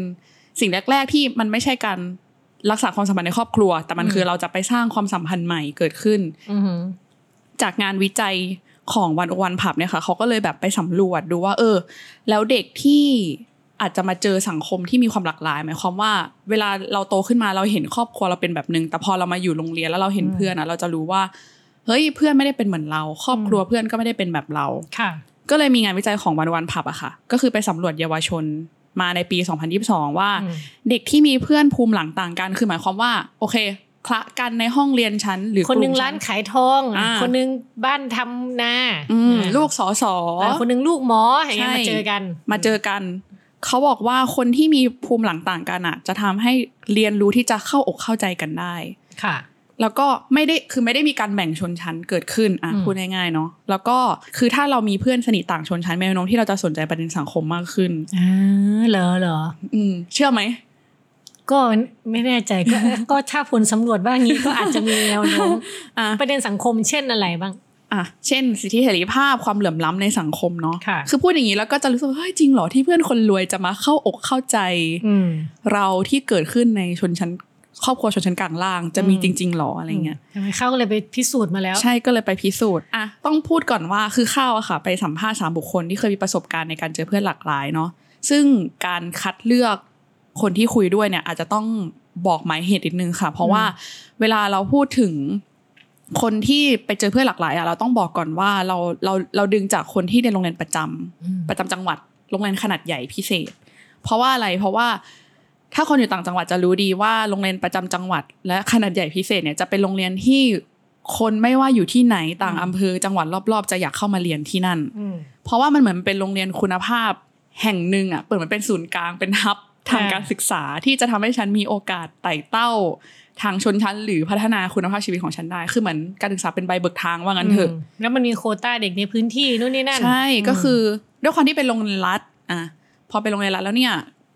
สิ่งแรกๆที่มันไม่ใช่การรักษาความสัมพันธ์ในครอบครัวแต่มันคือเราจะไปสร้างความสัมพันธ์ใหม่เกิดขึ้นจากงานวิจัยของ101 Pub เนี่ยค่ะเขาก็เลยแบบไปสำรวจดูว่าแล้วเด็กที่อาจจะมาเจอสังคมที่มีความหลากหลายหมายความว่าเวลาเราโตขึ้นมาเราเห็นครอบครัวเราเป็นแบบนึงแต่พอเรามาอยู่โรงเรียนแล้วเราเห็นเพื่อนอ่ะเราจะรู้ว่าเฮ้ยเพื่อนไม่ได้เป็นเหมือนเราครอบครัวเพื่อนก็ไม่ได้เป็นแบบเราก็เลยมีงานวิจัยของ101 Pub อะค่ะก็คือไปสำรวจเยาวชนมาในปี2022ว่าเด็กที่มีเพื่อนภูมิหลังต่างกันคือหมายความว่าโอเคคละกันในห้องเรียนชั้นหรือคนนึงร้านขายทองคนนึงบ้านทำนาลูกสสคนนึงลูกหมออย่างเงี้ยมาเจอกันเขาบอกว่าคนที่มีภูมิหลังต่างกันอ่ะจะทำให้เรียนรู้ที่จะเข้าอกเข้าใจกันได้ค่ะแล้วก็ไม่ได้มีการแบ่งชนชั้นเกิดขึ้นพูดง่ายๆเนาะแล้วก็คือถ้าเรามีเพื่อนสนิทต่างชนชั้นแนวโน้มที่เราจะสนใจประเด็นสังคมมากขึ้นเหรอเชื่อไหมก็ไม่แน่ใจก็ถ้าผลสำรวจบ้างนี้ก็อาจจะมีแนวโน้มประเด็นสังคมเช่นอะไรบ้างเช่นสิทธิเสรีภาพความเหลื่อมล้ำในสังคมเนาะคือพูดอย่างนี้แล้วก็จะรู้สึกเฮ้ยจริงเหรอที่เพื่อนคนรวยจะมาเข้าอกเข้าใจเราที่เกิดขึ้นในชนชั้นครอบครัวชนชั้นกลางล่างจะมีจริงๆหรออะไรเงี้ยข้าวก็เลยไปพิสูจน์มาแล้วใช่ก็เลยไปพิสูจน์ต้องพูดก่อนว่าคือข้าวอะค่ะไปสัมภาษณ์3บุคคลที่เคยมีประสบการณ์ในการเจอเพื่อนหลากหลายเนาะซึ่งการคัดเลือกคนที่คุยด้วยเนี่ยอาจจะต้องบอกหมายเหตุนิดนึงค่ะเพราะว่าเวลาเราพูดถึงคนที่ไปเจอเพื่อนหลากหลายเราต้องบอกก่อนว่าเราดึงจากคนที่ในโรงเรียนประจำจังหวัดโรงเรียนขนาดใหญ่พิเศษเพราะว่าอะไรเพราะว่าถ้าคนอยู่ต่างจังหวัดจะรู้ดีว่าโรงเรียนประจำจังหวัดและขนาดใหญ่พิเศษเนี่ยจะเป็นโรงเรียนที่คนไม่ว่าอยู่ที่ไหนต่างอำเภอจังหวัดรอบๆจะอยากเข้ามาเรียนที่นั่นเพราะว่ามันเหมือนเป็นโรงเรียนคุณภาพแห่งหนึ่งเปิดเหมือนเป็นศูนย์กลางเป็นฮับทางการศึกษาที่จะทำให้ฉันมีโอกาสไต่เต้าทางชนชั้นหรือพัฒนาคุณภาพชีวิตของฉันได้คือเหมือนการศึกษาเป็นใบเบิกทางว่างั้นเถอะแล้วมันมีโควต้าเด็กในพื้นที่นู่นนี่นั่นใช่ก็คือด้วยความที่เป็นโรงเรียนรัฐพอเป็นโรงเรียนรัฐแล้วเนี่ย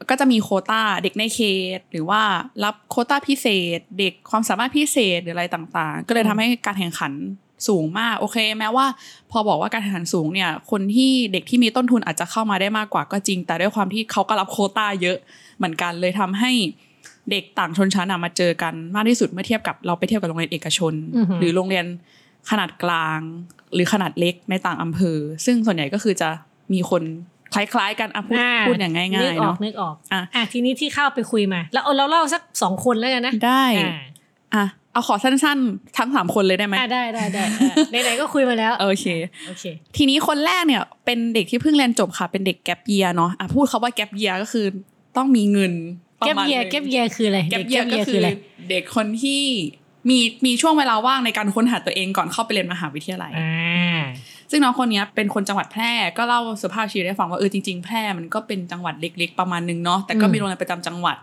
ก็จะมีโควต้าเด็กในเขตหรือว่ารับโควต้าพิเศษเด็กความสามารถพิเศษหรืออะไรต่างๆก็เลยทำให้การแข่งขันสูงมากโอเคแม้ว่าพอบอกว่าการแข่งขันสูงเนี่ยคนที่เด็กที่มีต้นทุนอาจจะเข้ามาได้มากกว่าก็จริงแต่ด้วยความที่เขาก็รับโควต้าเยอะเหมือนกันเลยทำให้เด็กต่างชนชั้นมาเจอกันมากที่สุดเมื่อเทียบกับเราไปเทียบกับโรงเรียนเอกชนหรือโรงเรียนขนาดกลางหรือขนาดเล็กในต่างอำเภอซึ่งส่วนใหญ่ก็คือจะมีคนคล้ายๆกันพูดอย่างง่ายๆเนาะนึกออกทีนี้ที่เข้าไปคุยมาแล้วเราเล่าสัก2คนแล้วกันนะได้เอาขอสั้นๆทั้ง3คนเลยได้ไหมได้ไหนๆก็คุยมาแล้วโอเคทีนี้คนแรกเนี่ยเป็นเด็กที่เพิ่งเรียนจบค่ะเป็นเด็กแกปเยียร์เนาะพูดคำว่าแกปเยียร์ก็คือต้องมีเงินแกปเยียร์คืออะไรแกปเยียร์ก็คือเด็กคนที่มีช่วงเวลาว่างในการค้นหาตัวเองก่อนเข้าไปเรียนมหาวิทยาลัย ซึ่งน้องคนนี้เป็นคนจังหวัดแพร่ก็เล่าสภาพชีวิตให้ฟังว่าจริงๆแพร่มันก็เป็นจังหวัดเล็กๆประมาณนึงเนาะแต่ก็มีโรงเรียนประจำจังหวัด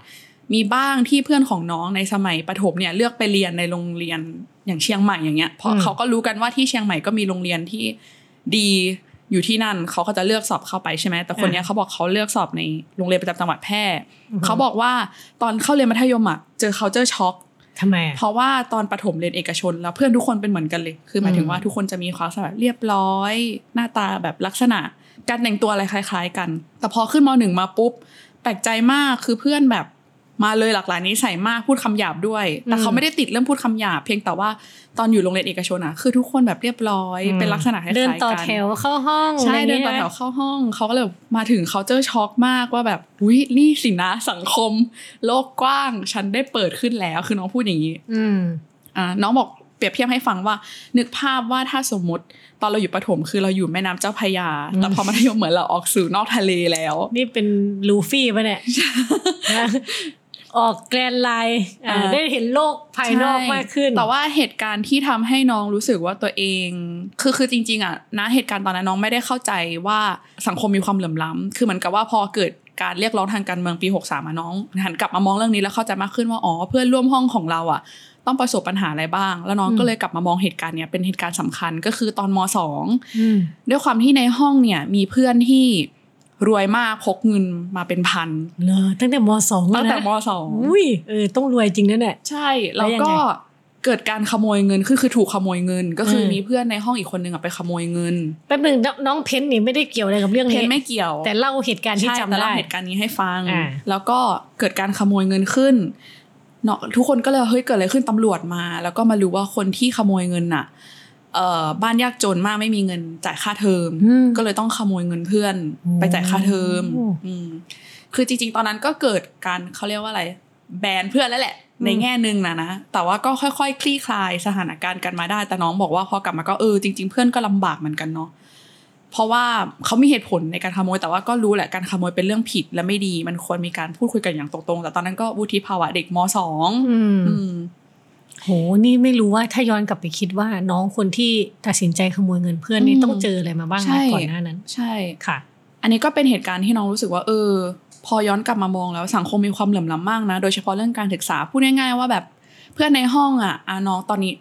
มีบ้างที่เพื่อนของน้องในสมัยประถมเนี่ยเลือกไปเรียนในโรงเรียนอย่างเชียงใหม่อย่างเงี้ยเพราะเขาก็รู้กันว่าที่เชียงใหม่ก็มีโรงเรียนที่ดีอยู่ที่นั่นเขาก็จะเลือกสอบเข้าไปใช่ไหมแต่คนนี้เขาบอกเขาเลือกสอบในโรงเรียนประจำจังหวัดแพร่เขาบอกว่าตอนเข้าเรียนมัธยมอ่ะเจอ culture shock ทำไมเพราะว่าตอนประถมเรียนเอกชนแล้วเพื่อนทุกคนเป็นเหมือนกันเลยคือหมายถึงว่าทุกคนจะมีความแบบเรียบร้อยหน้าตาแบบลักษณะการแต่งตัวอะไรคล้ายๆกันแต่พอขึ้นม.1 มาปุ๊บแปลกใจมากคือเพื่อนแบบมาเลยหลากหลายนิสัยมากพูดคำหยาบด้วยแต่เขาไม่ได้ติดเรื่องพูดคำหยาบเพียงแต่ว่าตอนอยู่โรงเรียนเอกชนอ่ะคือทุกคนแบบเรียบร้อยเป็นลักษณะคล้ายๆกันเดินต่อแถวเข้าห้องใช่เดินต่อแถวเข้าห้องเขาก็เลยมาถึงเขาเจอช็อกมากว่าแบบอุ๊ยนี่สินะสังคมโลกกว้างฉันได้เปิดขึ้นแล้วคือน้องพูดอย่างนี้น้องบอกเปรียบเทียบให้ฟังว่านึกภาพว่าถ้าสมมติตอนเราอยู่ประถมคือเราอยู่แม่น้ำเจ้าพระยาแต่พอมัธยมเหมือนเราออกสู่นอกทะเลแล้วนี่เป็นลูฟี่ป่ะเนี่ยออกแกลนไลน์ได้เห็นโลกภายนอกมากขึ้นแต่ว่าเหตุการณ์ที่ทำให้น้องรู้สึกว่าตัวเองคือจริงๆอ่ะนะเหตุการณ์ตอนนั้นน้องไม่ได้เข้าใจว่าสังคมมีความเหลื่อมล้ำคือเหมือนกับว่าพอเกิดการเรียกร้องทางการเมืองปี63อ่ะน้องหันกลับมามองเรื่องนี้แล้วเข้าใจมากขึ้นว่าอ๋อเพื่อนร่วมห้องของเราอ่ะต้องประสบปัญหาอะไรบ้างแล้วน้องก็เลยกลับมามองเหตุการณ์เนี้ยเป็นเหตุการณ์สำคัญก็คือตอนม.2 ด้วยความที่ในห้องเนี่ยมีเพื่อนที่รวยมากพกเงินมาเป็นพันเลยตั้งแต่ม.2 แล้วนะตั้งแต่ม.2 อุ้ยต้องรวยจริงนั่นแหละใช่แล้วก็เกิดการขโมยเงินคือถูกขโมยเงินก็คือมีเพื่อนในห้องอีกคนนึงอ่ะไปขโมยเงินแป๊บนึงน้องเพ้นนี่ไม่ได้เกี่ยวอะไรกับเรื่องนี้เพ้นไม่เกี่ยวแต่เล่าเหตุการณ์ที่จำได้เล่าเหตุการณ์นี้ให้ฟังแล้วก็เกิดการขโมยเงินขึ้นเนาะทุกคนก็เลยเฮ้ยเกิดอะไรขึ้นตำรวจมาแล้วก็มารู้ว่าคนที่ขโมยเงินน่ะบ้านยากจนมากไม่มีเงินจ่ายค่าเทอมก็เลยต้องขโมยเงินเพื่อนไปจ่ายค่าเทอมคือจริงๆตอนนั้นก็เกิดการเขาเรียกว่าอะไรแบนเพื่อนแล้วแหละในแง่นึงนะแต่ว่าก็ค่อยๆคลี่คลายสถานการณ์กันมาได้แต่น้องบอกว่าพอกลับมาก็จริงๆเพื่อนก็ลำบากเหมือนกันเนาะเพราะว่าเขามีเหตุผลในการขโมยแต่ว่าก็รู้แหละการขโมยเป็นเรื่องผิดและไม่ดีมันควรมีการพูดคุยกันอย่างตรงๆแต่ตอนนั้นก็วุฒิภาวะเด็กม.2โหนี่ไม่รู้ว่าถ้าย้อนกลับไปคิดว่าน้องคนที่ตัดสินใจขโมยเงินเพื่อนนี่ต้องเจออะไรมาบ้างก่อนหน้านั้นใช่ค่ะอันนี้ก็เป็นเหตุการณ์ที่น้องรู้สึกว่าพอย้อนกลับมามองแล้วสังคมมีความเหลื่อมล้ำมากนะโดยเฉพาะเรื่องการศึกษาพูดง่ายๆว่าแบบเพื่อนในห้องอ่ะน้องตอนนี้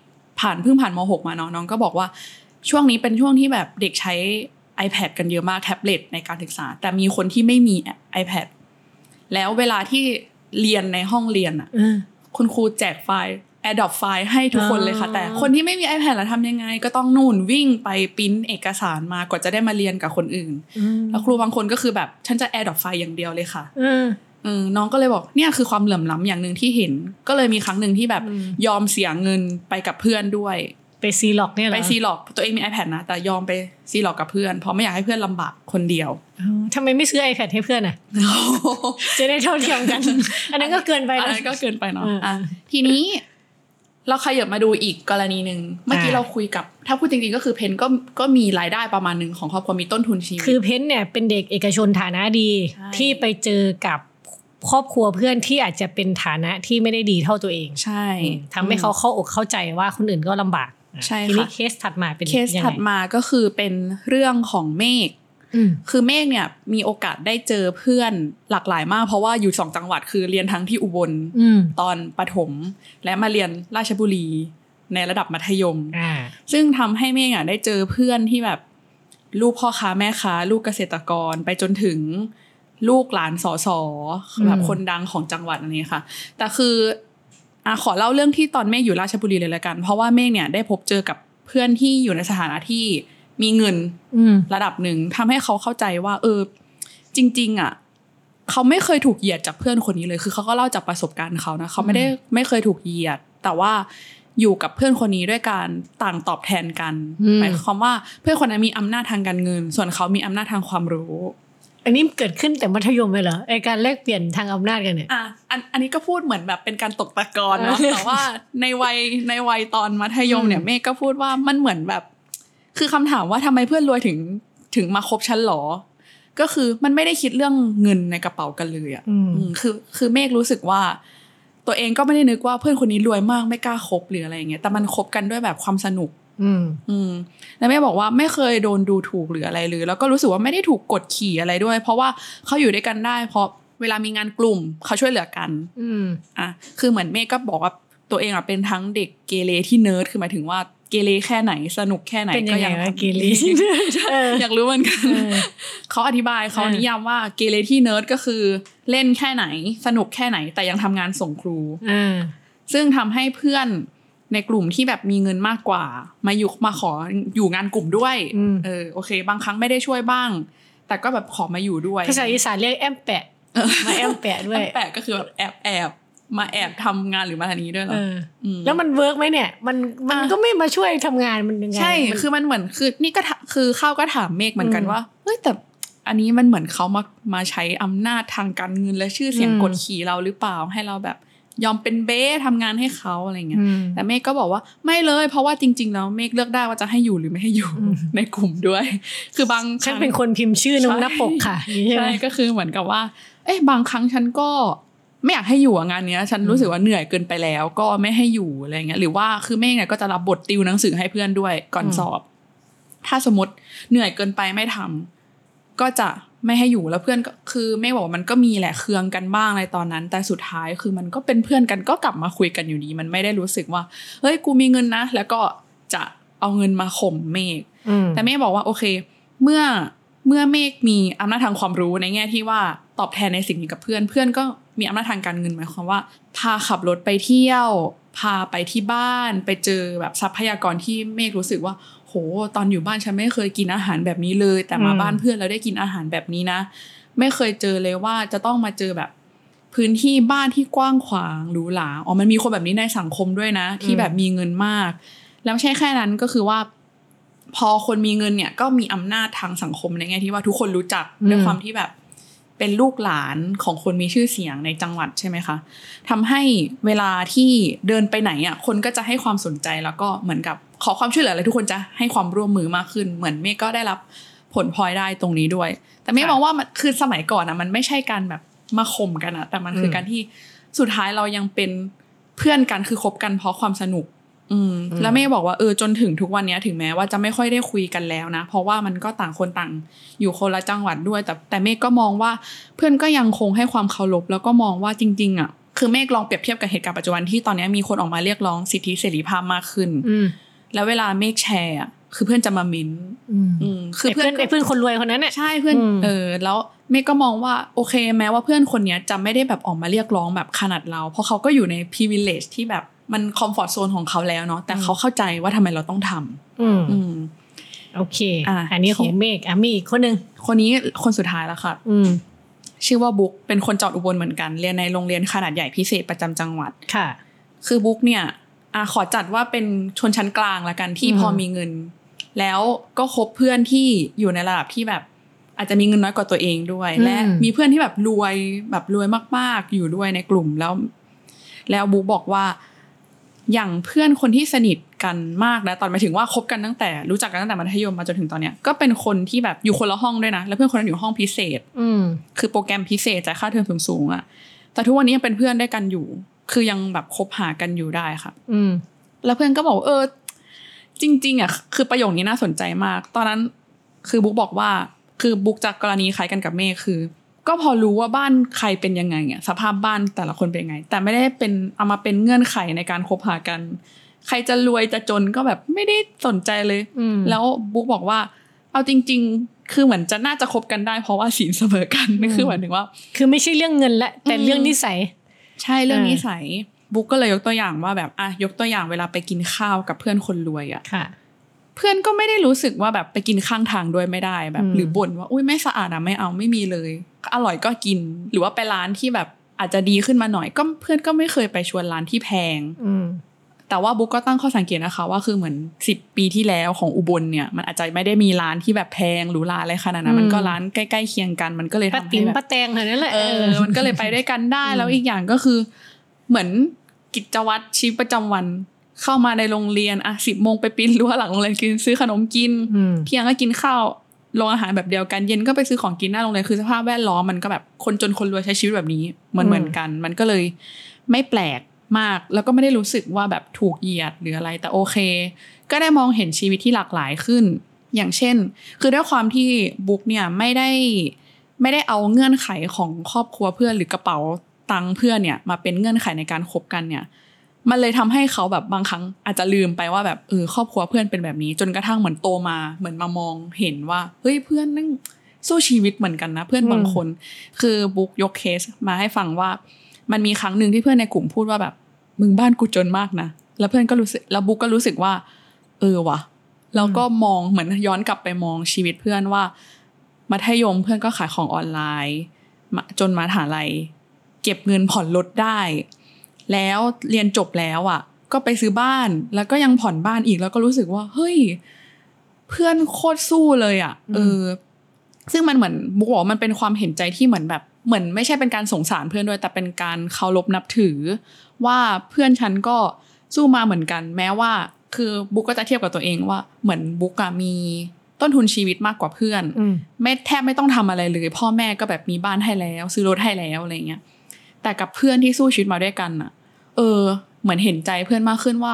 เพิ่งผ่านม.6 มาน้องก็บอกว่าช่วงนี้เป็นช่วงที่แบบเด็กใช้ iPad กันเยอะมากแท็บเล็ตในการศึกษาแต่มีคนที่ไม่มี iPad แล้วเวลาที่เรียนในห้องเรียนอ่ะคุณครูแจกไฟล์Adopt file ให้ทุกคนเลยค่ะแต่คนที่ไม่มี iPad แล้วทำยังไงก็ต้องนู่นวิ่งไปปริ้นเอกสารมากว่าจะได้มาเรียนกับคนอื่นแล้วครูบางคนก็คือแบบฉันจะ Adopt file อย่างเดียวเลยค่ะน้องก็เลยบอกเนี่ยคือความเหลื่อมล้ำอย่างนึงที่เห็นก็เลยมีครั้งนึงที่แบบยอมเสียเงินไปกับเพื่อนด้วยไปซีล็อกเนี่ยเหรอไปซีล็อกตัวเองมี iPad นะแต่ยอมไปซีล็อกกับเพื่อนเพราะไม่อยากให้เพื่อนลำบากคนเดียวทำไมไม่ซื้อ iPad ให้เพื่อนอ่ะ จะได้เท่าเทียมกัน อันนั้นก็เกินไปนะอันนั้นก็เกินไปเนาะทีนี้เราขยับมาดูอีกกรณีนึงเมื่อกี้เราคุยกับถ้าพูดจริงๆก็คือเพนก็มีรายได้ประมาณนึงของครอบครัวมีต้นทุนชีวิตคือเพนเนี่ยเป็นเด็กเอกชนฐานะดีที่ไปเจอกับครอบครัวเพื่อนที่อาจจะเป็นฐานะที่ไม่ได้ดีเท่าตัวเองใช่ทำให้เขาเข้าอกเข้าใจว่าคนอื่นก็ลำบากใช่ค่ะทีนี้เคสถัดมาเป็นยังไงเคสถัดมาก็คือเป็นเรื่องของเมฆคือเมฆเนี่ยมีโอกาสได้เจอเพื่อนหลากหลายมากเพราะว่าอยู่2จังหวัดคือเรียนทั้งที่อุบลตอนประถมและมาเรียนราชบุรีในระดับมัธยมซึ่งทำให้เมฆอ่ะได้เจอเพื่อนที่แบบลูกพ่อค้าแม่ค้าลูกเกษตรกรไปจนถึงลูกหลานสสแบบคนดังของจังหวัดอันนี้ค่ะแต่คือขอเล่าเรื่องที่ตอนเมฆอยู่ราชบุรีเลยละกันเพราะว่าเมฆเนี่ยได้พบเจอกับเพื่อนที่อยู่ในสถานะที่มีเงินระดับหนึ่งทำให้เขาเข้าใจว่าจริงๆอ่ะเขาไม่เคยถูกเหยียดจากเพื่อนคนนี้เลยคือเขาก็เล่าจากประสบการณ์เขานะเขาไม่เคยถูกเหยียดแต่ว่าอยู่กับเพื่อนคนนี้ด้วยการต่างตอบแทนกันหมายความว่าเพื่อนคนนั้นมีอำนาจทางการเงินส่วนเขามีอำนาจทางความรู้อันนี้เกิดขึ้นแต่มัธยมเลยเหรอไอการแลกเปลี่ยนทางอำนาจกันเนี่ยอันนี้ก็พูดเหมือนแบบเป็นการตกตะกอนเนาะแต่ว่าในวัยตอนมัธยมเนี่ยเมฆก็พูดว่ามันเหมือนแบบคือคำถามว่าทำไมเพื่อนรวยถึงมาคบฉันหรอก็คือมันไม่ได้คิดเรื่องเงินในกระเป๋ากันเลยอ่ะคือเมฆรู้สึกว่าตัวเองก็ไม่ได้นึกว่าเพื่อนคนนี้รวยมากไม่กล้าคบหรืออะไรอย่างเงี้ยแต่มันคบกันด้วยแบบความสนุก แล้วแม่บอกว่าไม่เคยโดนดูถูกหรืออะไรเลยแล้วก็รู้สึกว่าไม่ได้ถูกกดขี่อะไรด้วยเพราะว่าเขาอยู่ด้วยกันได้เพราะเวลามีงานกลุ่มเขาช่วยเหลือกันคือเหมือนแม่ก็บอกว่าตัวเองอ่ะเป็นทั้งเด็กเกเรที่เนิร์ดคือหมายถึงว่าเกเรแค่ไหนสนุกแค่ไหนก็ยังเกเรอยากรู้เหมือนกันเขาอธิบายเขานิยามว่าเกเรที่เนิร์ดก็คือเล่นแค่ไหนสนุกแค่ไหนแต่ยังทำงานส่งครูซึ่งทำให้เพื่อนในกลุ่มที่แบบมีเงินมากกว่ามาขออยู่งานกลุ่มด้วยโอเคบางครั้งไม่ได้ช่วยบ้างแต่ก็แบบขอมาอยู่ด้วยภาษาอีสานเรียกแอมแปะมาแอมแปะด้วยแอมแปะก็คือแบบแอบมาแอบทำงานหรือมาทางนี้ด้วยเหรอแล้วมันเวิร์กไหมเนี่ยมันก็ไม่มาช่วยทำงานมันยังไงใช่คือมันเหมือนคือนี่ก็คือเข้าก็ถามเมฆเหมือนกันว่าเฮ้ยแต่อันนี้มันเหมือนเขามาใช้อำนาจทางการเงินและชื่อเสียงกดขี่เราหรือเปล่าให้เราแบบยอมเป็นเบ้ทำงานให้เขาอะไรเงี้ยแต่เมฆก็บอกว่าไม่เลยเพราะว่าจริงๆแล้วเมฆเลือกได้ว่าจะให้อยู่หรือไม่ให้อยู่ในกลุ่มด้วยคือบางครั้งฉันเป็นคนพิมพ์ชื่อลงหน้าปกค่ะใช่ก็คือเหมือนกับว่าเอ๊ะบางครั้งฉันก็ไม่อยากให้อยู่งานเนี้ยฉันรู้สึกว่าเหนื่อยเกินไปแล้วก็ไม่ให้อยู่อะไรเงี้ยหรือว่าคือเมฆเนี่ยก็จะรับบทติวหนังสือให้เพื่อนด้วยก่อนสอบถ้าสมมติเหนื่อยเกินไปไม่ทำก็จะไม่ให้อยู่แล้วเพื่อนก็คือเมฆบอกว่ามันก็มีแหละเคืองกันบ้างในตอนนั้นแต่สุดท้ายคือมันก็เป็นเพื่อนกันก็กลับมาคุยกันอยู่ดีมันไม่ได้รู้สึกว่าเฮ้ยกูมีเงินนะแล้วก็จะเอาเงินมาข่มเมฆแต่เมฆบอกว่าโอเคเมื่อเมฆมีอำนาจทางความรู้ในแง่ที่ว่าตอบแทนในสิ่งนี้กับเพื่อนก็มีอำนาจทางการเงินหมายความว่าพาขับรถไปเที่ยวพาไปที่บ้านไปเจอแบบทรัพยากรที่เมฆรู้สึกว่าโหตอนอยู่บ้านฉันไม่เคยกินอาหารแบบนี้เลยแต่มาบ้านเพื่อนแล้วได้กินอาหารแบบนี้นะไม่เคยเจอเลยว่าจะต้องมาเจอแบบพื้นที่บ้านที่กว้างขวางหรูหราอ๋อมันมีคนแบบนี้ในสังคมด้วยนะที่แบบมีเงินมากแล้วไม่ใช่แค่นั้นก็คือว่าพอคนมีเงินเนี่ยก็มีอำนาจทางสังคมในแง่ที่ว่าทุกคนรู้จักด้วยความที่แบบเป็นลูกหลานของคนมีชื่อเสียงในจังหวัดใช่ไหมคะทำให้เวลาที่เดินไปไหนอ่ะคนก็จะให้ความสนใจแล้วก็เหมือนกับขอความช่วยเหลืออะไรทุกคนจะให้ความร่วมมือมากขึ้นเหมือนเมฆก็ได้รับผลพลอยได้ตรงนี้ด้วยแต่เมฆมองว่ามันคือสมัยก่อนอ่ะมันไม่ใช่การแบบมาข่มกันอ่ะแต่มันคือการที่สุดท้ายเรายังเป็นเพื่อนกันคือคบกันเพราะความสนุกแล้วเมฆบอกว่าจนถึงทุกวันนี้ถึงแม้ว่าจะไม่ค่อยได้คุยกันแล้วนะเพราะว่ามันก็ต่างคนต่างอยู่คนละจังหวัดด้วยแต่เมฆก็มองว่าเพื่อนก็ยังคงให้ความเคารพแล้วก็มองว่าจริงๆอ่ะคือเมฆลองเปรียบเทียบกับเหตุการณ์ปัจจุบันที่ตอนนี้มีคนออกมาเรียกร้องสิทธิเสรีภาพมากขึ้นแล้วเวลาเมฆแชร์อ่ะคือเพื่อนจะมามิ้นคือเพื่อนคนรวยคนนั้นเนี่ยใช่เพื่อนแล้วเมฆก็มองว่าโอเคแม้ว่าเพื่อนคนนี้จะไม่ได้แบบออกมาเรียกร้องแบบขนาดเราเพราะเขาก็อยู่ใน privilege ที่แบบมันคอมฟอร์ตโซนของเขาแล้วเนาะแต่เขาเข้าใจว่าทำไมเราต้องทำโอเคอันนี้ของเมฆมีอีกคนนึงคนนี้คนสุดท้ายแล้วค่ะชื่อว่าบุ๊กเป็นคนจังหวัดอุบลเหมือนกันเรียนในโรงเรียนขนาดใหญ่พิเศษประจำจังหวัดค่ะคือบุ๊กเนี่ยขอจัดว่าเป็นชนชั้นกลางละกันที่พอมีเงินแล้วก็คบเพื่อนที่อยู่ในระดับที่แบบอาจจะมีเงินน้อยกว่าตัวเองด้วยและมีเพื่อนที่แบบรวยมากๆอยู่ด้วยในกลุ่มแล้วบุ๊กบอกว่าอย่างเพื่อนคนที่สนิทกันมากนะตอนหมายถึงว่าคบกันตั้งแต่รู้จักกันตั้งแต่มัธยมมาจนถึงตอนเนี้ยก็เป็นคนที่แบบอยู่คนละห้องด้วยนะแล้วเพื่อนคนนั้นอยู่ห้องพิเศษคือโปรแกรมพิเศษจ่ายค่าเทอมสูงๆอ่ะแต่ทุกวันนี้ยังเป็นเพื่อนได้กันอยู่คือยังแบบคบหากันอยู่ได้ค่ะแล้วเพื่อนก็บอกจริงๆอ่ะคือประโยคนี้น่าสนใจมากตอนนั้นคือบุ๊กบอกว่าคือบุ๊กจากกรณีคล้ายกันกับเมฆคือก็พอรู้ว่าบ้านใครเป็นยังไงสภาพบ้านแต่ละคนเป็นยังไงแต่ไม่ได้เป็นเอามาเป็นเงื่อนไขในการคบหากันใครจะรวยจะจนก็แบบไม่ได้สนใจเลยแล้วบุ๊กบอกว่าเอาจริงๆคือเหมือนจะน่าจะคบกันได้เพราะว่าศีลเสมอกันนั่นคือหมายถึงว่าคือไม่ใช่เรื่องเงินละแต่เรื่องนิสัยใช่เรื่องนิสัยบุ๊กก็เลยยกตัวอย่างว่าแบบยกตัวอย่างเวลาไปกินข้าวกับเพื่อนคนรวยอ่ะเพื่อนก็ไม่ได้รู้สึกว่าแบบไปกินข้างทางด้วยไม่ได้แบบหรือบ่นว่าอุ้ยไม่สะอาดนะไม่เอาไม่มีเลยอร่อยก็กินหรือว่าไปร้านที่แบบอาจจะดีขึ้นมาหน่อยก็เพื่อนก็ไม่เคยไปชวนร้านที่แพงแต่ว่าบุ๊กก็ตั้งข้อสังเกตนะคะว่าคือเหมือน10ปีที่แล้วของอุบลเนี่ยมันอาจจะไม่ได้มีร้านที่แบบแพงหรูหราอะไรขนาดนั้นมันก็ร้านใกล้ๆเคียงกันมันก็เลยทำให้แบบป้าแตงอะไรนั่นแหละมันก็เลยไปด้วยกันได้แล้วอีกอย่างก็คือเหมือนกิจวัตรชีวิตประจำวันเข้ามาในโรงเรียน10 โมงไปปีนรั้วหลังโรงเรียนกินซื้อขนมกินเที่ยงก็กินข้าวโรงอาหารแบบเดียวกันเย็นก็ไปซื้อของกินหน้าโรงเรียนคือสภาพแวดล้อมมันก็แบบคนจนคนรวยใช้ชีวิตแบบนี้เหมือนกันมันก็เลยไม่แปลก มากแล้วก็ไม่ได้รู้สึกว่าแบบถูกเหยียดหรืออะไรแต่โอเคก็ได้มองเห็นชีวิตที่หลากหลายขึ้นอย่างเช่นคือด้วยความที่บุ๊กเนี่ยไม่ได้เอาเงื่อนไขของครอบครัวเพื่อนหรือกระเป๋าตังค์เพื่อนเนี่ยมาเป็นเงื่อนไขในการคบกันเนี่ยมันเลยทำให้เขาแบบบางครั้งอาจจะลืมไปว่าแบบครอบครัวเพื่อนเป็นแบบนี้จนกระทั่งเหมือนโตมาเหมือนมามองเห็นว่าเฮ้ยเพื่อนนั่งสู้ชีวิตเหมือนกันนะเพื่อนบางคนคือบุ๊กยกเคสมาให้ฟังว่ามันมีครั้งนึงที่เพื่อนในกลุ่มพูดว่าแบบมึงบ้านกูจนมากนะแล้วเพื่อนก็รู้สึกแล้วบุ๊กก็รู้สึกว่าว่ะแล้วก็มองเหมือนย้อนกลับไปมองชีวิตเพื่อนว่ามัธยมเพื่อนก็ขายของออนไลน์จนมหาลัยเก็บเงินผ่อนรถได้แล้วเรียนจบแล้วอ่ะก็ไปซื้อบ้านแล้วก็ยังผ่อนบ้านอีกแล้วก็รู้สึกว่าเฮ้ยเพื่อนโคตรสู้เลยอ่ะซึ่งมันเหมือนบุ๊กบอกมันเป็นความเห็นใจที่เหมือนแบบเหมือนไม่ใช่เป็นการสงสารเพื่อนด้วยแต่เป็นการเคารพนับถือว่าเพื่อนฉันก็สู้มาเหมือนกันแม้ว่าคือบุ๊กก็จะเทียบกับตัวเองว่าเหมือนบุ๊กอะมีต้นทุนชีวิตมากกว่าเพื่อนไม่แทบไม่ต้องทำอะไรเลยพ่อแม่ก็แบบมีบ้านให้แล้วซื้อรถให้แล้วอะไรเงี้ยแต่กับเพื่อนที่สู้ชีวิตมาด้วยกันอะเหมือนเห็นใจเพื่อนมากขึ้นว่า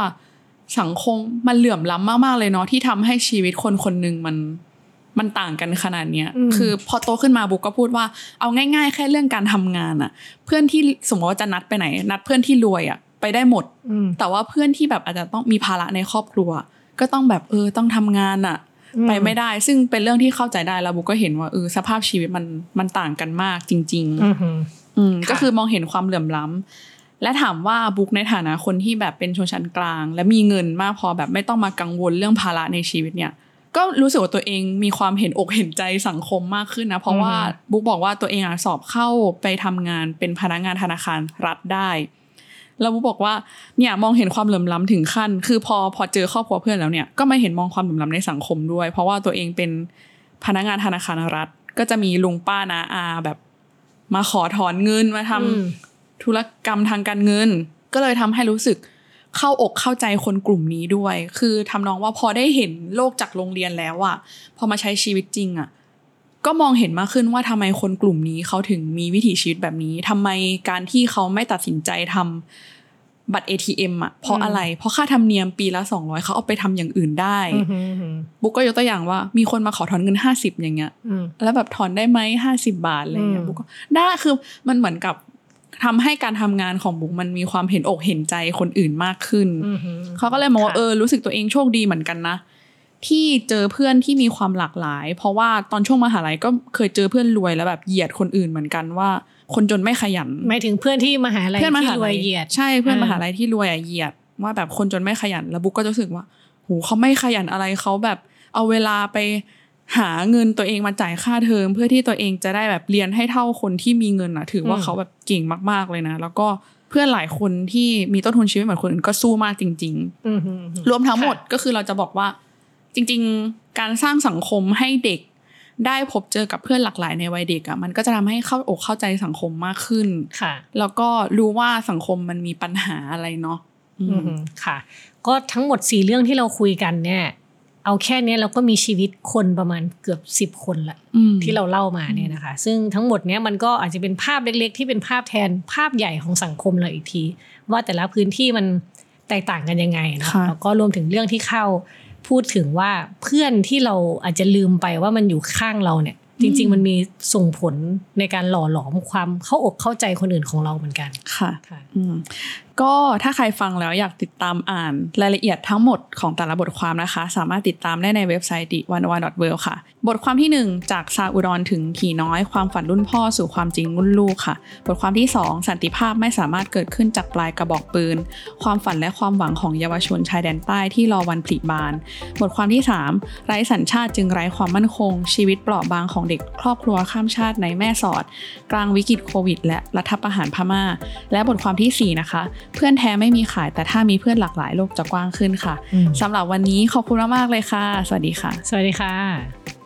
สังคมมันเหลื่อมล้ำมากๆเลยเนาะที่ทำให้ชีวิตคนคนนึงมันต่างกันขนาดเนี้ยคือพอโตขึ้นมาบุ๊กก็พูดว่าเอาง่ายๆแค่เรื่องการทำงานอะเพื่อนที่สมมติว่าจะนัดไปไหนนัดเพื่อนที่รวยอะไปได้หมดแต่ว่าเพื่อนที่แบบอาจจะต้องมีภาระในครอบครัวก็ต้องแบบต้องทำงานอะไปไม่ได้ซึ่งเป็นเรื่องที่เข้าใจได้แล้วบุ๊กก็เห็นว่าสภาพชีวิตมันต่างกันมากจริงๆก็คือมองเห็นความเหลื่อมล้ำและถามว่าบุ๊กในฐานะคนที่แบบเป็นชนชั้นกลางและมีเงินมากพอแบบไม่ต้องมากังวลเรื่องภาระในชีวิตเนี่ยก็รู้สึกว่าตัวเองมีความเห็นอกเห็นใจสังคมมากขึ้นนะเพราะว่าบุ๊กบอกว่าตัวเองสอบเข้าไปทำงานเป็นพนักงานธนาคารรัฐได้แล้วบุ๊กบอกว่าเนี่ยมองเห็นความเหลื่อมล้ำถึงขั้นคือพอเจอครอบครัวเพื่อนแล้วเนี่ยก็มาเห็นมองความเหลื่อมล้ำในสังคมด้วยเพราะว่าตัวเองเป็นพนักงานธนาคารรัฐก็จะมีลุงป้าน้าอาแบบมาขอถอนเงินมาทำธุรกรรมทางการเงินก็เลยทำให้รู้สึกเข้าอกเข้าใจคนกลุ่มนี้ด้วยคือทำนองว่าพอได้เห็นโลกจากโรงเรียนแล้วอ่ะพอมาใช้ชีวิตจริงอ่ะก็มองเห็นมากขึ้นว่าทำไมคนกลุ่มนี้เขาถึงมีวิถีชีวิตแบบนี้ทำไมการที่เขาไม่ตัดสินใจทำบัตร ATM อ่ะเพราะอะไรเพราะค่าธรรมเนียมปีละ200เขาเอาไปทำอย่างอื่นได้บุ๊กก็ยกตัวอย่างว่ามีคนมาขอถอนเงิน50อย่างเงี้ยแล้วแบบถอนได้ไหม50 บาทอะไรเงี้ยบุ๊กก็ได้คือมันเหมือนกับทำให้การทำงานของบุ๊กมันมีความเห็นอกเห็นใจคนอื่นมากขึ้นเขาก็เลยมองว่ารู้สึกตัวเองโชคดีเหมือนกันนะที่เจอเพื่อนที่มีความหลากหลายเพราะว่าตอนช่วงมหาลัยก็เคยเจอเพื่อนรวยแล้วแบบเหยียดคนอื่นเหมือนกันว่าคนจนไม่ขยันหมายถึงเพื่อนที่มหาลัยที่รวยเหยียดใช่เพื่อนมหาลัยที่รวยเหยียดว่าแบบคนจนไม่ขยันแล้วบุ๊กก็รู้สึกว่าโหเขาไม่ขยันอะไรเขาแบบเอาเวลาไปหาเงินตัวเองมาจ่ายค่าเทอมเพื่อที่ตัวเองจะได้แบบเรียนให้เท่าคนที่มีเงินอ่ะถือว่าเขาแบบเก่งมากๆเลยนะแล้วก็เพื่อนหลายคนที่มีต้นทุนชีวิตเหมือนคนอื่นก็สู้มากจริงๆรวมทั้งหมดก็คือเราจะบอกว่าจริงๆการสร้างสังคมให้เด็กได้พบเจอกับเพื่อนหลากหลายในวัยเด็กอ่ะมันก็จะทำให้เข้าใจสังคมมากขึ้นค่ะแล้วก็รู้ว่าสังคมมันมีปัญหาอะไรเนาะค่ะก็ทั้งหมด4เรื่องที่เราคุยกันเนี่ยเอาแค่นี้เราก็มีชีวิตคนประมาณเกือบ10คนละที่เราเล่ามาเนี่ยนะคะซึ่งทั้งหมดเนี้ยมันก็อาจจะเป็นภาพเล็กๆที่เป็นภาพแทนภาพใหญ่ของสังคมเราอีกทีว่าแต่ละพื้นที่มันแตกต่างกันยังไงเนาะแล้วก็รวมถึงเรื่องที่เข้าพูดถึงว่าเพื่อนที่เราอาจจะลืมไปว่ามันอยู่ข้างเราเนี่ยจริงๆมันมีส่งผลในการหล่อหลอมความเข้าอกเข้าใจคนอื่นของเราเหมือนกันค่ะก็ถ้าใครฟังแล้วอยากติดตามอ่านรายละเอียดทั้งหมดของแต่ละบทความนะคะสามารถติดตามได้ในเว็บไซต์ di101.world ค่ะบทความที่1จากซาอุดรถึงผีน้อยความฝันรุ่นพ่อสู่ความจริงรุ่นลูกค่ะบทความที่2สันติภาพไม่สามารถเกิดขึ้นจากปลายกระบอกปืนความฝันและความหวังของเยาวชนชายแดนใต้ที่รอวันผลิบานบทความที่3ไร้สัญชาติจึงไร้ความมั่นคงชีวิตเปราะบางของเด็กครอบครัวข้ามชาติในแม่สอดกลางวิกฤตโควิดและรัฐประหารพม่าและบทความที่4นะคะเพื่อนแท้ไม่มีขายแต่ถ้ามีเพื่อนหลากหลายโลกจะกว้างขึ้นค่ะสำหรับวันนี้ขอบคุณมากๆเลยค่ะสวัสดีค่ะสวัสดีค่ะ